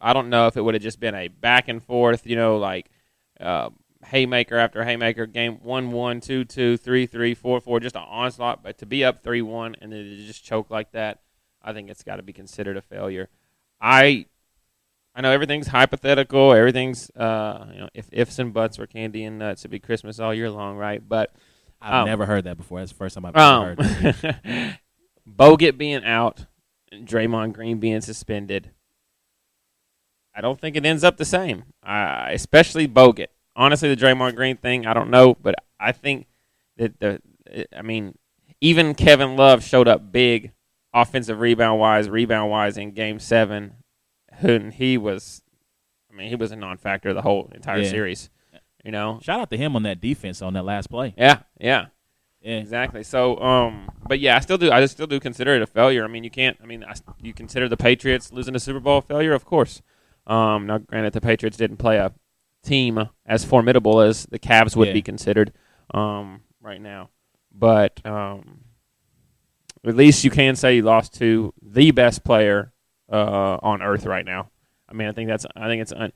I don't know if it would have just been a back and forth, you know, like uh, haymaker after haymaker, game one one, two two, three three, four four, just an onslaught. But to be up three one and then to just choke like that, I think it's got to be considered a failure. I – I know everything's hypothetical. Everything's, uh, you know, if ifs and buts were candy and nuts, it'd be Christmas all year long, right? But um, I've never heard that before. That's the first time I've um, ever heard that. Bogut being out and Draymond Green being suspended, I don't think it ends up the same, uh, especially Bogut. Honestly, the Draymond Green thing, I don't know, but I think that, the, I mean, even Kevin Love showed up big offensive rebound-wise, rebound-wise in Game seven. And he was, I mean, he was a non-factor the whole entire yeah. series, you know. Shout out to him on that defense on that last play. Yeah, yeah, yeah. exactly. So, um, but yeah, I still do. I just still do consider it a failure. I mean, you can't. I mean, I, you consider the Patriots losing the Super Bowl a failure, of course. Um, now, granted, the Patriots didn't play a team as formidable as the Cavs would yeah. be considered, um, right now. But um, at least you can say you lost to the best player Uh, on earth right now. I mean, I think that's. I think it's. Un-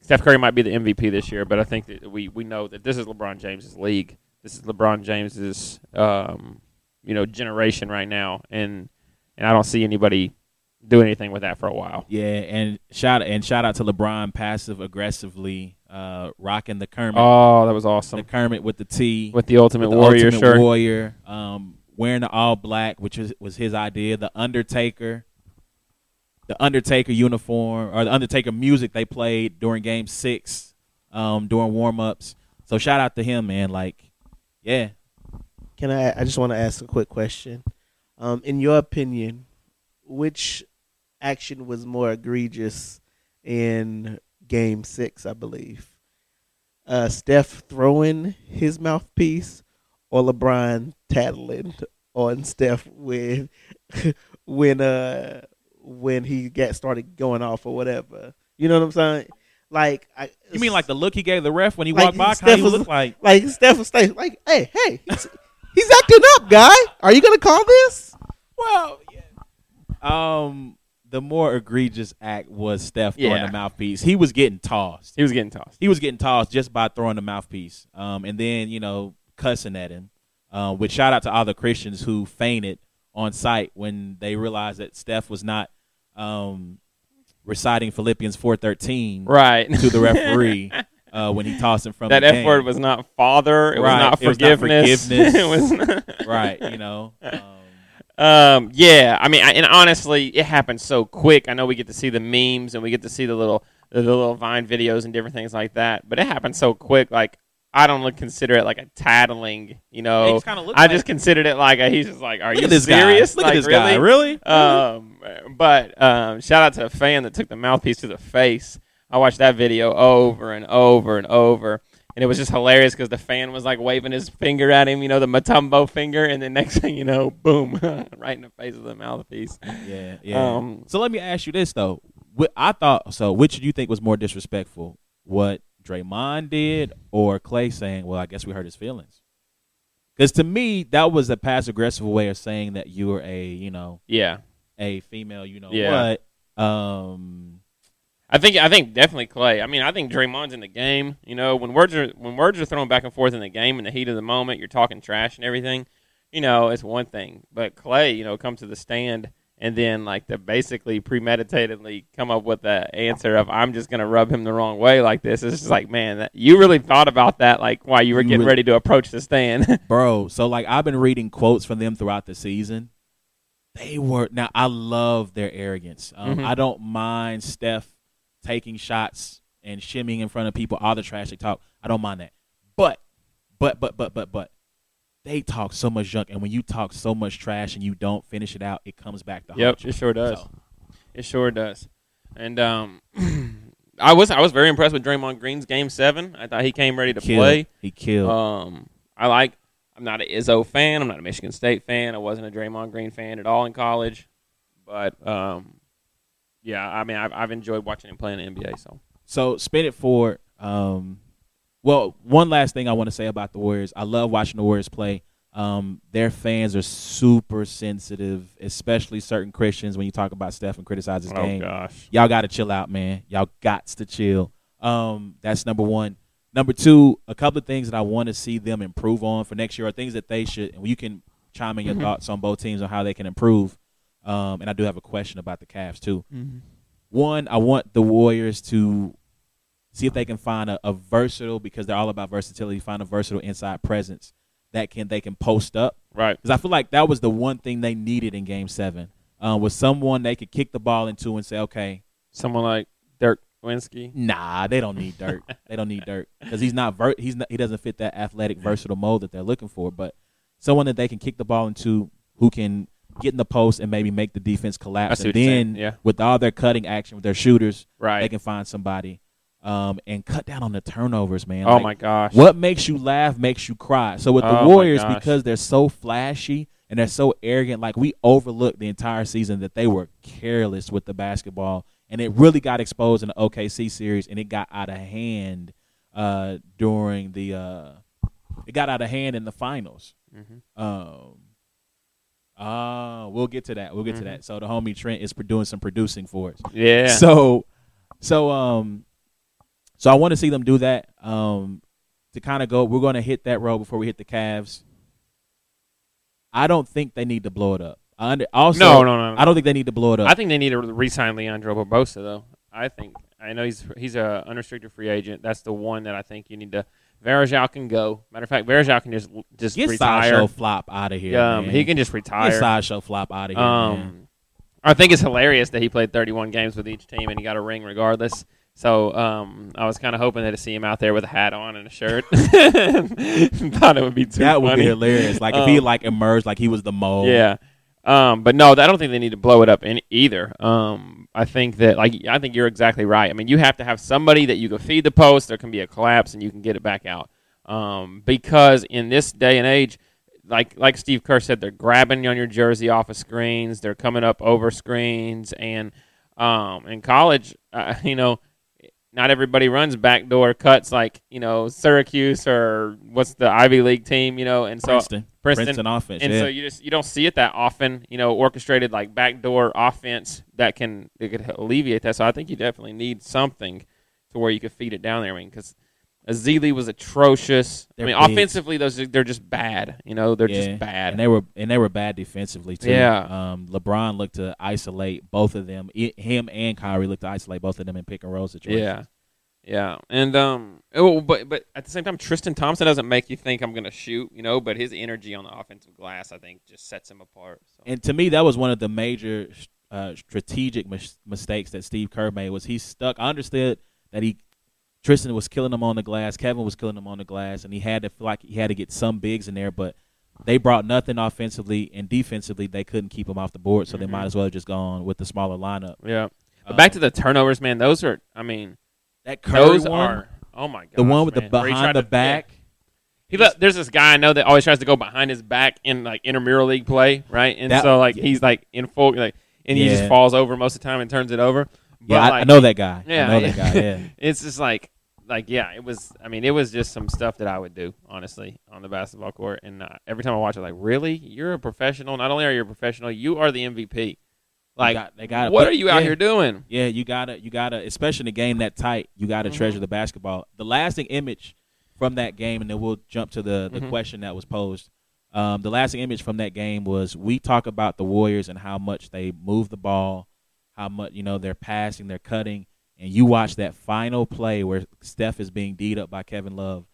Steph Curry might be the M V P this year, but I think that we we know that this is LeBron James's league. This is LeBron James's um, you know, generation right now, and and I don't see anybody do anything with that for a while. Yeah, and shout and shout out to LeBron passive aggressively uh, rocking the Kermit. Oh, that was awesome. The Kermit with the T with the Ultimate with the Warrior Ultimate shirt. Warrior um, wearing the all black, which was, was his idea. The Undertaker. The Undertaker uniform or the Undertaker music they played during Game Six, um, during warm-ups. So shout out to him, man. Like, yeah. Can I? I just want to ask a quick question. Um, in your opinion, which action was more egregious in Game Six? I believe uh, Steph throwing his mouthpiece or LeBron tattling on Steph when when uh. when he got started going off or whatever. You know what I'm saying? Like, I, you mean like the look he gave the ref when he like walked by? Steph how was, look like? Like, Steph was like, like hey, hey, he's, he's acting up, guy. Are you going to call this? Well, yeah. Um, The more egregious act was Steph throwing yeah. the mouthpiece. He was getting tossed. He was getting tossed. He was getting tossed just by throwing the mouthpiece. Um, and then, you know, cussing at him. Uh, with shout out to all the Christians who fainted on site when they realized that Steph was not um, reciting Philippians four thirteen right. to the referee uh, when he tossed him from that the That F game. Word was not father. It right. was not forgiveness. It was not forgiveness. It was not right, you know. Um, Um, yeah, I mean, I, and honestly, it happened so quick. I know we get to see the memes and we get to see the little the little Vine videos and different things like that, but it happened so quick. Like, I don't consider it like a tattling, you know. It kinda looks I like just it. Considered it like a, he's just like, are Look you at this serious? Guy. Look like, at this really? guy, really? Um, but um, shout out to a fan that took the mouthpiece to the face. I watched that video over and over and over. And it was just hilarious because the fan was, like, waving his finger at him, you know, the Mutombo finger. And the next thing you know, boom, right in the face of the mouthpiece. Yeah, yeah. Um, so let me ask you this, though. I thought – so which do you think was more disrespectful, what Draymond did or Klay saying, well, I guess we hurt his feelings? Because to me, that was a passive-aggressive way of saying that you were a, you know, yeah, a female, you know yeah. what. Um I think I think definitely Klay. I mean, I think Draymond's in the game. You know, when words are when words are thrown back and forth in the game in the heat of the moment, you're talking trash and everything. You know, it's one thing. But Klay, you know, comes to the stand and then like to basically premeditatedly come up with the answer of I'm just gonna rub him the wrong way like this. It's just like, man, that, you really thought about that like while you were getting ready to approach the stand, bro. So like I've been reading quotes from them throughout the season. They were now I love their arrogance. Um, mm-hmm. I don't mind Steph taking shots and shimmying in front of people, all the trash they talk. I don't mind that. But, but, but, but, but, but, they talk so much junk, and when you talk so much trash and you don't finish it out, it comes back to haunt you. Yep, it sure does. So. It sure does. And um, I was I was very impressed with Draymond Green's Game seven. I thought he came ready to killed. play. He killed. Um, I like – I'm not an Izzo fan. I'm not a Michigan State fan. I wasn't a Draymond Green fan at all in college. But – um. Yeah, I mean, I've, I've enjoyed watching him play in the N B A. So, so spin it forward. Um, well, one last thing I want to say about the Warriors. I love watching the Warriors play. Um, their fans are super sensitive, especially certain Christians when you talk about Steph and criticize his oh, game. Oh, gosh. Y'all got to chill out, man. Y'all got to chill. Um, that's number one. Number two, a couple of things that I want to see them improve on for next year are things that they should – and you can chime in your mm-hmm. thoughts on both teams on how they can improve. Um, and I do have a question about the Cavs, too. Mm-hmm. One, I want the Warriors to see if they can find a, a versatile, because they're all about versatility, find a versatile inside presence that can they can post up. Right. Because I feel like that was the one thing they needed in Game seven, um, was someone they could kick the ball into and say, okay. Someone like Dirk Nowitzki? Nah, they don't need Dirk. They don't need Dirk because he's not ver- he's not, he doesn't fit that athletic, versatile mold that they're looking for. But someone that they can kick the ball into who can – get in the post and maybe make the defense collapse. And then yeah. with all their cutting action with their shooters, right. they can find somebody um, and cut down on the turnovers, man. Oh, like, my gosh. What makes you laugh makes you cry. So with the oh Warriors, because they're so flashy and they're so arrogant, like we overlooked the entire season that they were careless with the basketball. And it really got exposed in the O K C series, and it got out of hand uh, during the uh, – it got out of hand in the finals. Mm-hmm. Um Ah, uh, we'll get to that. We'll get mm-hmm. to that. So the homie Trent is doing some producing for us. Yeah. So, so um, so I want to see them do that. Um, to kind of go, we're going to hit that road before we hit the Cavs. I don't think they need to blow it up. I under, also, no, no, no, no. I don't think they need to blow it up. I think they need to re-sign Leandro Barbosa, though. I think I know he's he's a unrestricted free agent. That's the one that I think you need to. Varejao can go. Matter of fact, Varejao can just just Get retire. Get Sideshow Flop out of here. Um, man. He can just retire. Get Sideshow Flop out of here. Um, man. I think it's hilarious that he played thirty-one games with each team and he got a ring regardless. So um, I was kind of hoping that I'd see him out there with a hat on and a shirt. Thought it would be too. That would funny. Be hilarious. Like um, if he like emerged like he was the mole. Yeah. Um, but no, I don't think they need to blow it up in either. Um, I think that, like, I think you're exactly right. I mean, you have to have somebody that you can feed the post. There can be a collapse, and you can get it back out. Um, because in this day and age, like like Steve Kerr said, they're grabbing on your jersey off of screens. They're coming up over screens, and um, in college, uh, you know, not everybody runs backdoor cuts like, you know, Syracuse or what's the Ivy League team, you know, and so Princeton, Princeton, Princeton offense, and yeah. so you just you don't see it that often, you know, orchestrated like backdoor offense that can it could alleviate that. So I think you definitely need something to where you could feed it down there. I mean, because Azili was atrocious. They're I mean, big. offensively, those they're just bad. You know, they're yeah. just bad. And they were and they were bad defensively too. Yeah. Um, LeBron looked to isolate both of them. It, him and Kyrie looked to isolate both of them in pick and roll situations. Yeah. Yeah. And um, oh, but but at the same time, Tristan Thompson doesn't make you think I'm going to shoot. You know, but his energy on the offensive glass, I think, just sets him apart. So. And to me, that was one of the major uh, strategic mis- mistakes that Steve Kerr made. Was he stuck? I understood that he. Tristan was killing him on the glass. Kevin was killing him on the glass, and he had to feel like he had to get some bigs in there. But they brought nothing offensively, and defensively they couldn't keep him off the board. So mm-hmm. they might as well have just gone with the smaller lineup. Yeah, but um, back to the turnovers, man. Those are, I mean, that Curry those one, are. Oh my god, the one with man. the behind the to, back. Yeah. He let, there's this guy I know that always tries to go behind his back in like intramural league play, right? And that, so like yeah. he's like in full, like, and he yeah. just falls over most of the time and turns it over. But yeah, like, I, I know that guy. Yeah, I know that guy. Yeah, it's just like, like yeah, it was. I mean, it was just some stuff that I would do, honestly, on the basketball court. And uh, every time I watch it, like, really, you're a professional. Not only are you a professional, you are the M V P. Like, got, they got. What put, are you yeah, out here doing? Yeah, you gotta, you gotta, especially in a game that tight, you gotta mm-hmm. treasure the basketball. The lasting image from that game, and then we'll jump to the the mm-hmm. question that was posed. Um, the lasting image from that game was we talk about the Warriors and how much they move the ball. How much, you know, they're passing, they're cutting, and you watch that final play where Steph is being D'd up by Kevin Love,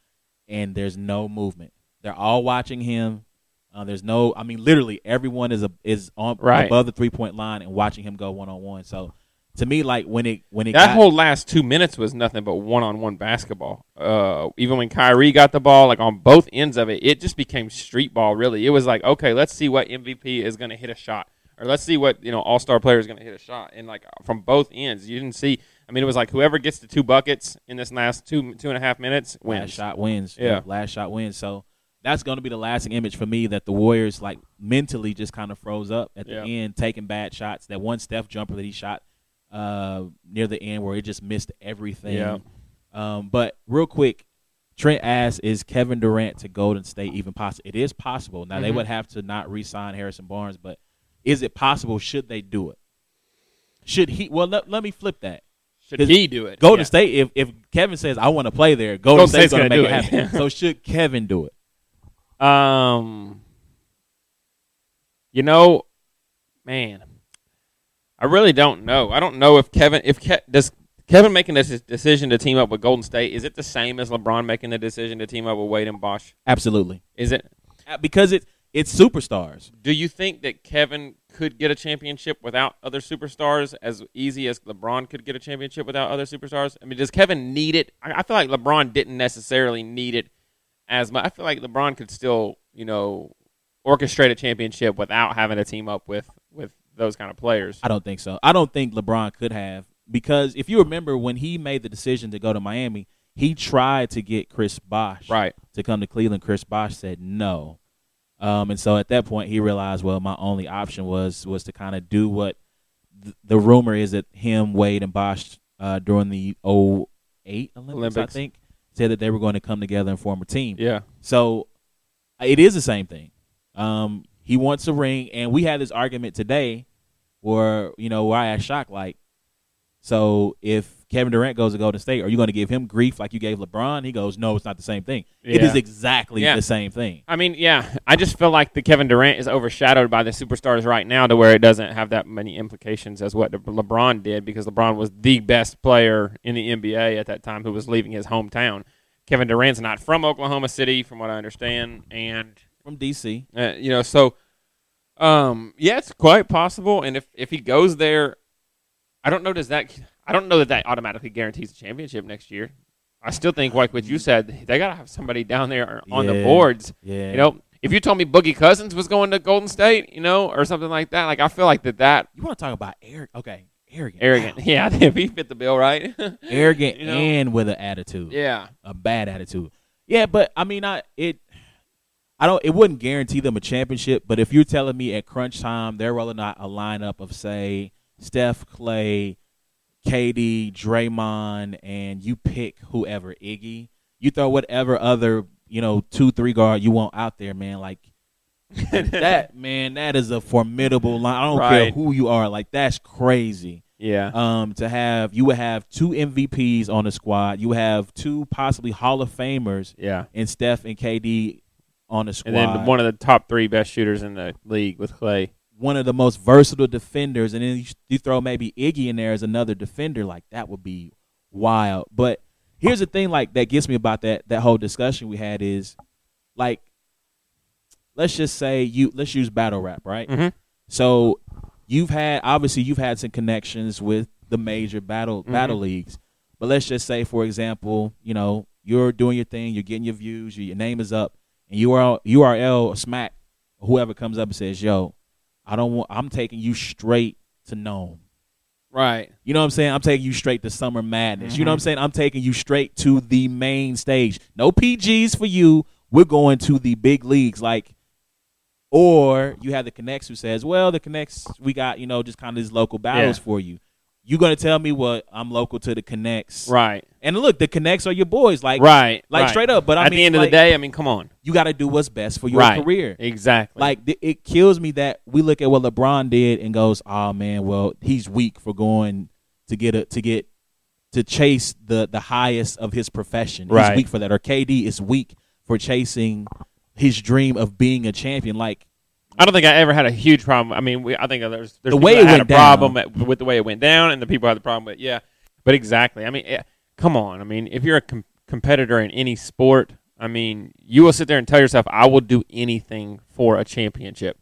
and there's no movement. They're all watching him. Uh, there's no, I mean, literally everyone is a, is on right. above the three point line and watching him go one on one. So, to me, like when it when it that got, whole last two minutes was nothing but one on one basketball. Uh, even when Kyrie got the ball, like on both ends of it, it just became street ball. Really, it was like, okay, let's see what M V P is going to hit a shot. Or let's see what, you know, all-star player is going to hit a shot. And, like, from both ends, you didn't see – I mean, it was like whoever gets the two buckets in this last two, two and a half minutes wins. Last shot wins. Yeah. Last shot wins. So, that's going to be the lasting image for me that the Warriors, like, mentally just kind of froze up at the yeah. end, taking bad shots. That one Steph jumper that he shot uh, near the end where it just missed everything. Yeah. Um, but, real quick, Trent asked, is Kevin Durant to Golden State even possible? It is possible. Now, mm-hmm. they would have to not re-sign Harrison Barnes, but – is it possible? Should they do it? Should he? Well, let, let me flip that. Should he do it? Golden yeah. State, if, if Kevin says, I want to play there, Golden, Golden State's, State's going to make it, it happen. So should Kevin do it? Um, You know, man, I really don't know. I don't know if Kevin – if Ke- does Kevin making this decision to team up with Golden State, is it the same as LeBron making the decision to team up with Wade and Bosch? Absolutely. Is it? Because it's – It's superstars. Do you think that Kevin could get a championship without other superstars as easy as LeBron could get a championship without other superstars? I mean, does Kevin need it? I, I feel like LeBron didn't necessarily need it as much. I feel like LeBron could still, you know, orchestrate a championship without having to team up with, with those kind of players. I don't think so. I don't think LeBron could have, because if you remember when he made the decision to go to Miami, he tried to get Chris Bosh right. to come to Cleveland. Chris Bosh said no. Um, and so at that point, he realized, well, my only option was was to kind of do what th- the rumor is that him, Wade, and Bosch uh, during the oh eight Olympics, Olympics, I think, said that they were going to come together and form a team. Yeah. So it is the same thing. Um, he wants a ring, and we had this argument today where, you know, where I asked Shock, like, so if Kevin Durant goes to Golden State, are you going to give him grief like you gave LeBron? He goes, no, it's not the same thing. Yeah. It is exactly yeah. the same thing. I mean, yeah, I just feel like the Kevin Durant is overshadowed by the superstars right now to where it doesn't have that many implications as what LeBron did, because LeBron was the best player in the N B A at that time who was leaving his hometown. Kevin Durant's not from Oklahoma City, from what I understand, and from D C Uh, you know, so, um, yeah, it's quite possible. And if, if he goes there, I don't know. Does that? I don't know that that automatically guarantees a championship next year. I still think, like what you said, they gotta have somebody down there on yeah, the boards. Yeah. You know, if you told me Boogie Cousins was going to Golden State, you know, or something like that, like I feel like that. That you want to talk about arrogant? Okay, arrogant. Arrogant. Wow. Yeah, if he fit the bill, right? Arrogant you know? And with an attitude. Yeah. A bad attitude. Yeah, but I mean, I it. I don't. It wouldn't guarantee them a championship. But if you're telling me at crunch time they're rolling out a lineup of say. Steph, Clay, K D, Draymond, and you pick whoever, Iggy. You throw whatever other, you know, two, three guard you want out there, man. Like, that, man, that is a formidable line. I don't right. care who you are. Like, that's crazy. Yeah. Um, to have, you would have two M V Ps on the squad. You would have two possibly Hall of Famers. Yeah. And Steph and K D on the squad. And then one of the top three best shooters in the league with Clay. One of the most versatile defenders. And then you, you throw maybe Iggy in there as another defender. Like, that would be wild. But here's the thing, like, that gets me about that that whole discussion we had is, like, let's just say you let's use battle rap, right? Mm-hmm. So you've had obviously you've had some connections with the major battle mm-hmm. battle leagues, but let's just say, for example, you know, you're doing your thing, you're getting your views, your name is up, and U R L or Smack, whoever comes up and says, "Yo, I don't want. I'm taking you straight to Nome." Right. You know what I'm saying? I'm taking you straight to Summer Madness. Mm-hmm. You know what I'm saying? I'm taking you straight to the main stage. No P Gs for you. We're going to the big leagues. Like, or you have the Connects who says, well, the Connects, we got, you know, just kind of these local battles yeah. for you. You're going to tell me what well, I'm local to the Connects. Right. And look, the Connects are your boys. Like, right. Like, right. straight up. But I At mean, the end of like, the day, I mean, come on. You got to do what's best for your right. career. Exactly. Like, th- it kills me that we look at what LeBron did and goes, oh, man, well, he's weak for going to get a, to get to chase the, the highest of his profession. Right. He's weak for that. Or K D is weak for chasing his dream of being a champion. Like, I don't think I ever had a huge problem. I mean, we, I think there's, there's the way it had a problem down. With the way it went down, and the people had the problem with, yeah. But exactly. I mean, yeah, come on. I mean, if you're a com- competitor in any sport, I mean, you will sit there and tell yourself, I will do anything for a championship,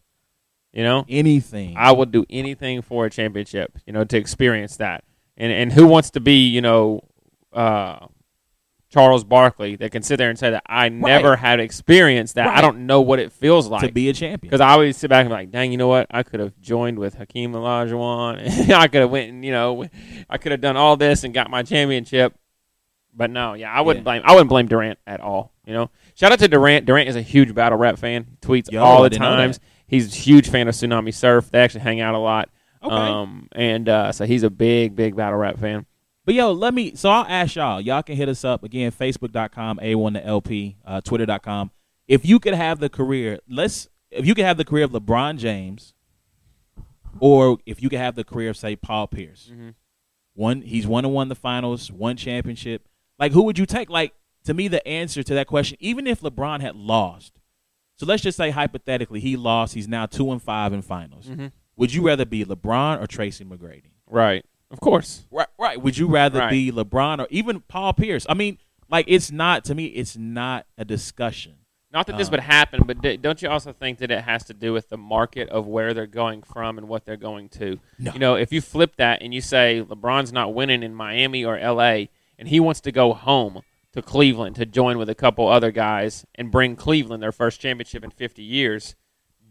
you know? Anything. I will do anything for a championship, you know, to experience that. And and who wants to be, you know, uh, Charles Barkley that can sit there and say that I right. never had experienced that. Right. I don't know what it feels like to be a champion. Because I always sit back and be like, dang, you know what? I could have joined with Hakeem Olajuwon. I could have went and, you know, I could have done all this and got my championship. But no, yeah, I wouldn't yeah. blame. I wouldn't blame Durant at all. You know, shout out to Durant. Durant is a huge battle rap fan. He tweets Yo, all the times. He's a huge fan of Tsunami Surf. They actually hang out a lot. Okay. Um, and uh, so he's a big, big battle rap fan. But yo, let me. So I'll ask y'all. Y'all can hit us up again. Facebook dot com A one to L P. Uh, Twitter dot com. If you could have the career, let's. If you could have the career of LeBron James, or if you could have the career of, say, Paul Pierce. Mm-hmm. One, he's one and one in the finals. One championship. Like, who would you take? Like, to me, the answer to that question, even if LeBron had lost, so let's just say hypothetically he lost, he's now two and five in finals. Mm-hmm. Would you rather be LeBron or Tracy McGrady? Right. Of course. Right. Right. Would you rather right. be LeBron or even Paul Pierce? I mean, like, it's not, to me, it's not a discussion. Not that um, this would happen, but d- don't you also think that it has to do with the market of where they're going from and what they're going to? No. You know, if you flip that and you say LeBron's not winning in Miami or L A, and he wants to go home to Cleveland to join with a couple other guys and bring Cleveland their first championship in fifty years.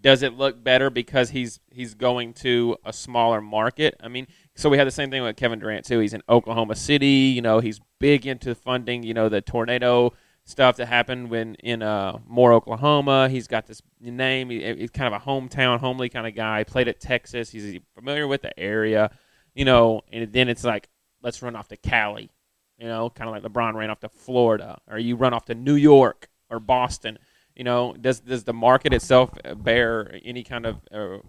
Does it look better because he's he's going to a smaller market? I mean, so we had the same thing with Kevin Durant, too. He's in Oklahoma City. You know, he's big into funding, you know, the tornado stuff that happened when in uh, Moore, Oklahoma. He's got this name. He, he's kind of a hometown, homely kind of guy. Played at Texas. He's familiar with the area, you know, and then it's like, let's run off to Cali. You know, kind of like LeBron ran off to Florida, or you run off to New York or Boston. You know, does does the market itself bear any kind of uh,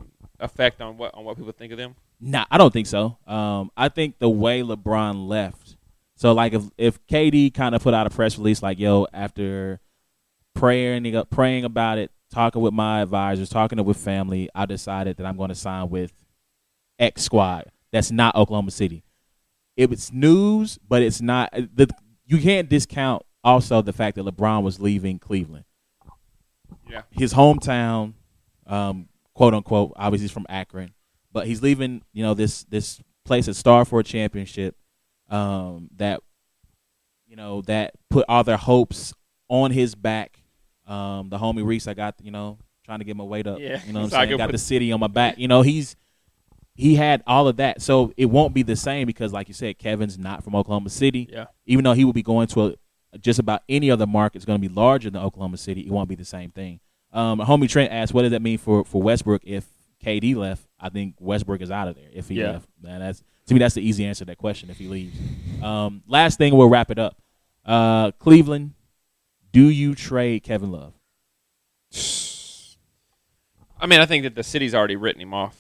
effect on what on what people think of them? Nah, I don't think so. Um, I think the way LeBron left. So, like, if if K D kind of put out a press release like, yo, after praying, praying about it, talking with my advisors, talking with family, I decided that I'm going to sign with X squad. That's not Oklahoma City. It was news, but it's not. The, you can't discount also the fact that LeBron was leaving Cleveland. Yeah. His hometown, um, quote unquote, obviously he's from Akron, but he's leaving, you know, this this place that starred for a championship, um, that, you know, that put all their hopes on his back. Um, the homie Reese, I got, you know, trying to get my weight up. Yeah. You know what I'm saying? I got the city on my back. You know, he's. He had all of that, so it won't be the same because, like you said, Kevin's not from Oklahoma City. Yeah. Even though he will be going to a, just about any other market is going to be larger than Oklahoma City, it won't be the same thing. Um, homie Trent asked, what does that mean for, for Westbrook if K D left? I think Westbrook is out of there if he yeah. left. Man, that's to me, that's the easy answer to that question if he leaves. Um, last thing, we'll wrap it up. Uh, Cleveland, do you trade Kevin Love? I mean, I think that the city's already written him off.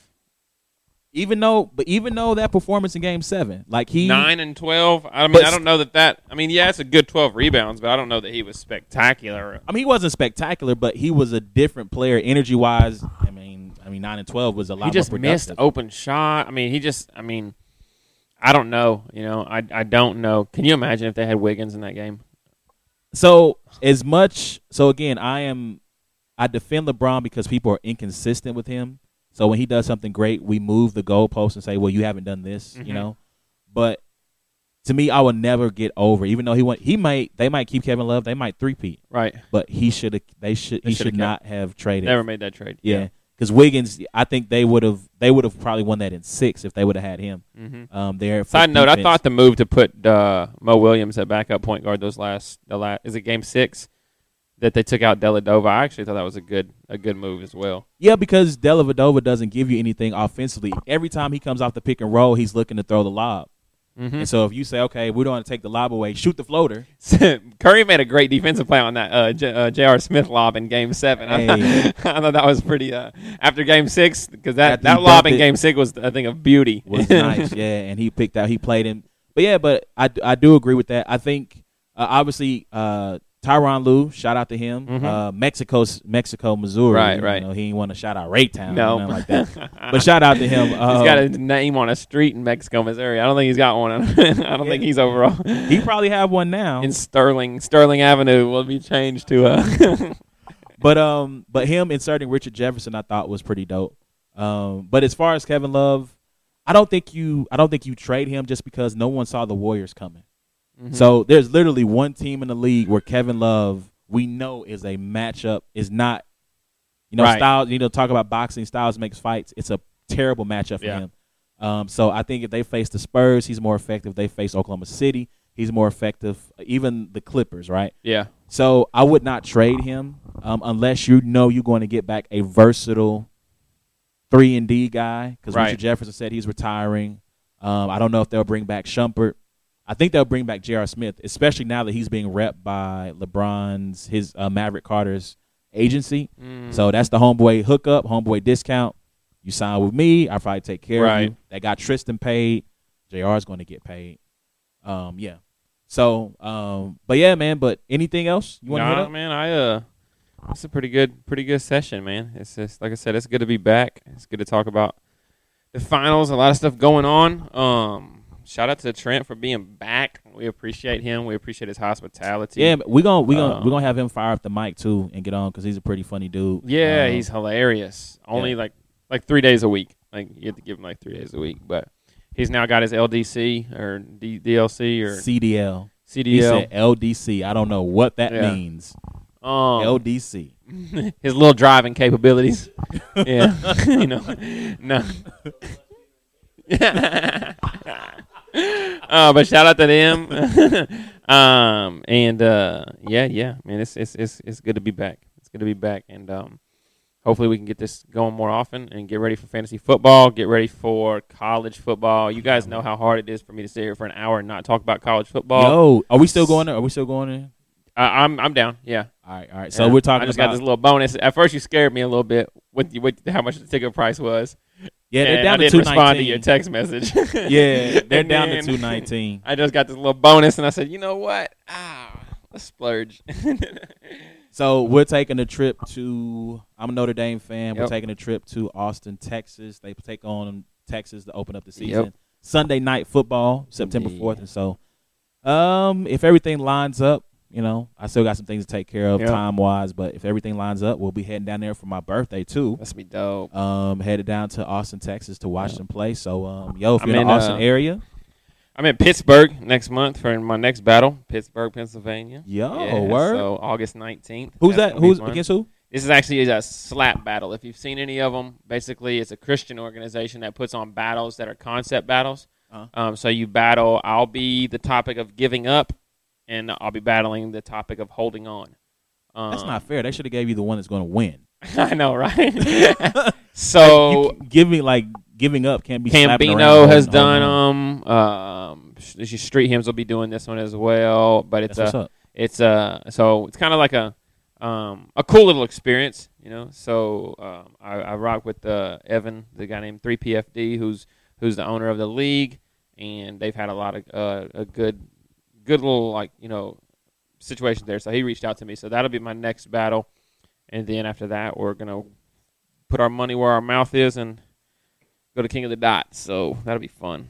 Even though, but even though that performance in Game Seven, like he nine and twelve. I mean, I don't know that that. I mean, yeah, it's a good twelve rebounds, but I don't know that he was spectacular. I mean, he wasn't spectacular, but he was a different player, energy wise. I mean, I mean, nine and twelve was a lot. He just more missed open shot. I mean, he just. I mean, I don't know. You know, I I don't know. Can you imagine if they had Wiggins in that game? So as much. So again, I am. I defend LeBron because people are inconsistent with him. So when he does something great, we move the goalpost and say, well, you haven't done this, mm-hmm. you know. But to me, I will never get over, even though he went, he might, they might keep Kevin Love, they might three-peat. Right. But he should have, they should, they he should kept. not have traded. Never made that trade. Yeah. Because yeah. Wiggins, I think they would have, they would have probably won that in six if they would have had him mm-hmm. um, there. Side note, defense. I thought the move to put uh, Mo Williams at backup point guard those last, the last, is it game six? That they took out Della Vadova, I actually thought that was a good a good move as well. Yeah, because Della Vadova doesn't give you anything offensively. Every time he comes off the pick and roll, he's looking to throw the lob. Mm-hmm. And so if you say, okay, we don't want to take the lob away, shoot the floater. Curry made a great defensive play on that uh, J- uh, J R. Smith lob in Game seven. Hey. I, thought, I thought that was pretty uh, – after Game six, because that, that lob in Game six was a thing of beauty. Was nice, yeah, and he picked out – he played him. But, yeah, but I, I do agree with that. I think, uh, obviously uh, – Tyronn Lue, shout out to him. Mm-hmm. Uh, Mexico, Mexico, Missouri. Right, right. You know, he didn't want to shout out Raytown. No. Or nothing like that. But shout out to him. Uh, he's got a name on a street in Mexico, Missouri. I don't think he's got one. I don't yeah. think he's overall. He probably have one now. In Sterling. Sterling Avenue will be changed to a. but, um, but him inserting Richard Jefferson I thought was pretty dope. Um, but as far as Kevin Love, I don't think you, I don't think you trade him just because no one saw the Warriors coming. Mm-hmm. So there's literally one team in the league where Kevin Love, we know, is a matchup. Is not, you know, right. Styles. You know, talk about boxing. Styles makes fights. It's a terrible matchup for yeah. him. Um, so I think if they face the Spurs, he's more effective. If they face Oklahoma City, he's more effective. Even the Clippers, right? Yeah. So I would not trade him um, unless you know you're going to get back a versatile three and D guy. Because right. Richard Jefferson said he's retiring. Um, I don't know if they'll bring back Shumpert. I think they'll bring back J R. Smith, especially now that he's being repped by LeBron's, his uh, Maverick Carter's agency. Mm. So that's the homeboy hookup, homeboy discount. You sign with me, I'll probably take care right. of you. That got Tristan paid. J R's going to get paid. Um, yeah. So, um, but yeah, man. But anything else you want to nah, hit up? man. I uh, it's a pretty good, pretty good session, man. It's just like I said, it's good to be back. It's good to talk about the finals. A lot of stuff going on. Um. Shout out to Trent for being back. We appreciate him. We appreciate his hospitality. Yeah, we're going we gonna, um, we gonna have him fire up the mic, too, and get on because he's a pretty funny dude. Yeah, um, he's hilarious. Only yeah. like like three days a week. Like you have to give him like three days a week. But he's now got his L D C or D- DLC or C D L. C D L. He said L D C. I don't know what that yeah. means. Um, L D C. His little driving capabilities. yeah. you know. No. Yeah. uh, but shout out to them, um, and uh, yeah, yeah, man, it's it's it's it's good to be back. It's good to be back, and um, hopefully we can get this going more often and get ready for fantasy football. Get ready for college football. You guys know how hard it is for me to sit here for an hour and not talk about college football. No, are we still going there? Are we still going in? Uh, I'm I'm down. Yeah. All right, all right. So yeah. we're talking. I just about- got this little bonus. At first, you scared me a little bit with with how much the ticket price was. Yeah, they're and down I to didn't respond to your text message. yeah, they're down to two nineteen. I just got this little bonus, and I said, you know what? Ah, let's splurge. So we're taking a trip to – I'm a Notre Dame fan. Yep. We're taking a trip to Austin, Texas. They take on Texas to open up the season. Yep. Sunday night football, September fourth. And so um, if everything lines up, you know, I still got some things to take care of yep. time-wise, but if everything lines up, we'll be heading down there for my birthday, too. That's be dope. Um, headed down to Austin, Texas to watch yep. them play. So, um, yo, if I'm you're in the Austin uh, area. I'm in Pittsburgh next month for my next battle, Pittsburgh, Pennsylvania. Yo, yeah, word. So, August nineteenth. Who's that? Who's against who? This is actually a slap battle. If you've seen any of them, basically it's a Christian organization that puts on battles that are concept battles. Uh-huh. Um, so you battle. I'll be the topic of giving up. And I'll be battling the topic of holding on. Um, that's not fair. They should have gave you the one that's going to win. I know, right? So like, give me like giving up can't be slapping around. Campino has done them. Um, um, Street Hymns will be doing this one as well. But it's a, it's a, so it's kind of like a, um, a cool little experience, you know. So um, I, I rock with uh, Evan, the guy named three P F D, who's who's the owner of the league, and they've had a lot of uh, a good, good little like you know situation there. So he reached out to me. So that'll be my next battle, and then after that, we're gonna put our money where our mouth is and go to King of the Dots. So that'll be fun.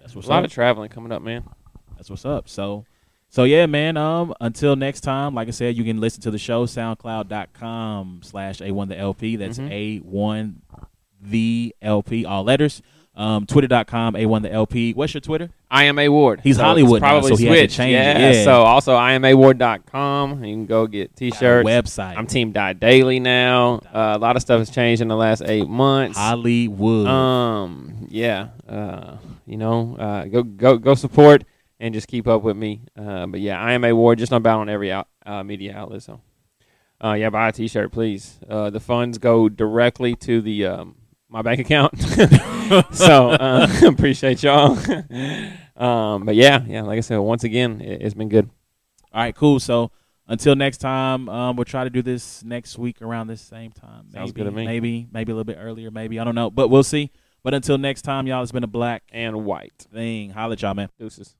That's what's a lot up. Of traveling coming up, man. That's what's up. So. So, yeah, man, um, until next time, like I said, you can listen to the show, soundcloud.com slash A1 the LP. That's mm-hmm. A one the L P, all letters. Um, Twitter dot com, A one the L P. What's your Twitter? I am A-Ward. He's so Hollywood now, so he switched. Has to change yeah. it. Yeah. So, also, I am A Ward dot com. You can go get T-shirts. Website. I'm Team Die Daily now. Uh, a lot of stuff has changed in the last eight months. Hollywood. Um, yeah. Uh, you know, uh, go go go support. And just keep up with me. Uh, but, yeah, I am A-Ward, just about on every out, uh, media outlet. So, uh, yeah, buy a T-shirt, please. Uh, the funds go directly to the um, my bank account. so, uh, appreciate y'all. um, but, yeah, yeah, like I said, once again, it, it's been good. All right, cool. So, until next time, um, we'll try to do this next week around this same time. Maybe, Sounds good to me. Maybe, maybe a little bit earlier, maybe. I don't know, but we'll see. But until next time, y'all, it's been a black and white thing. Holla at y'all, man. Deuces.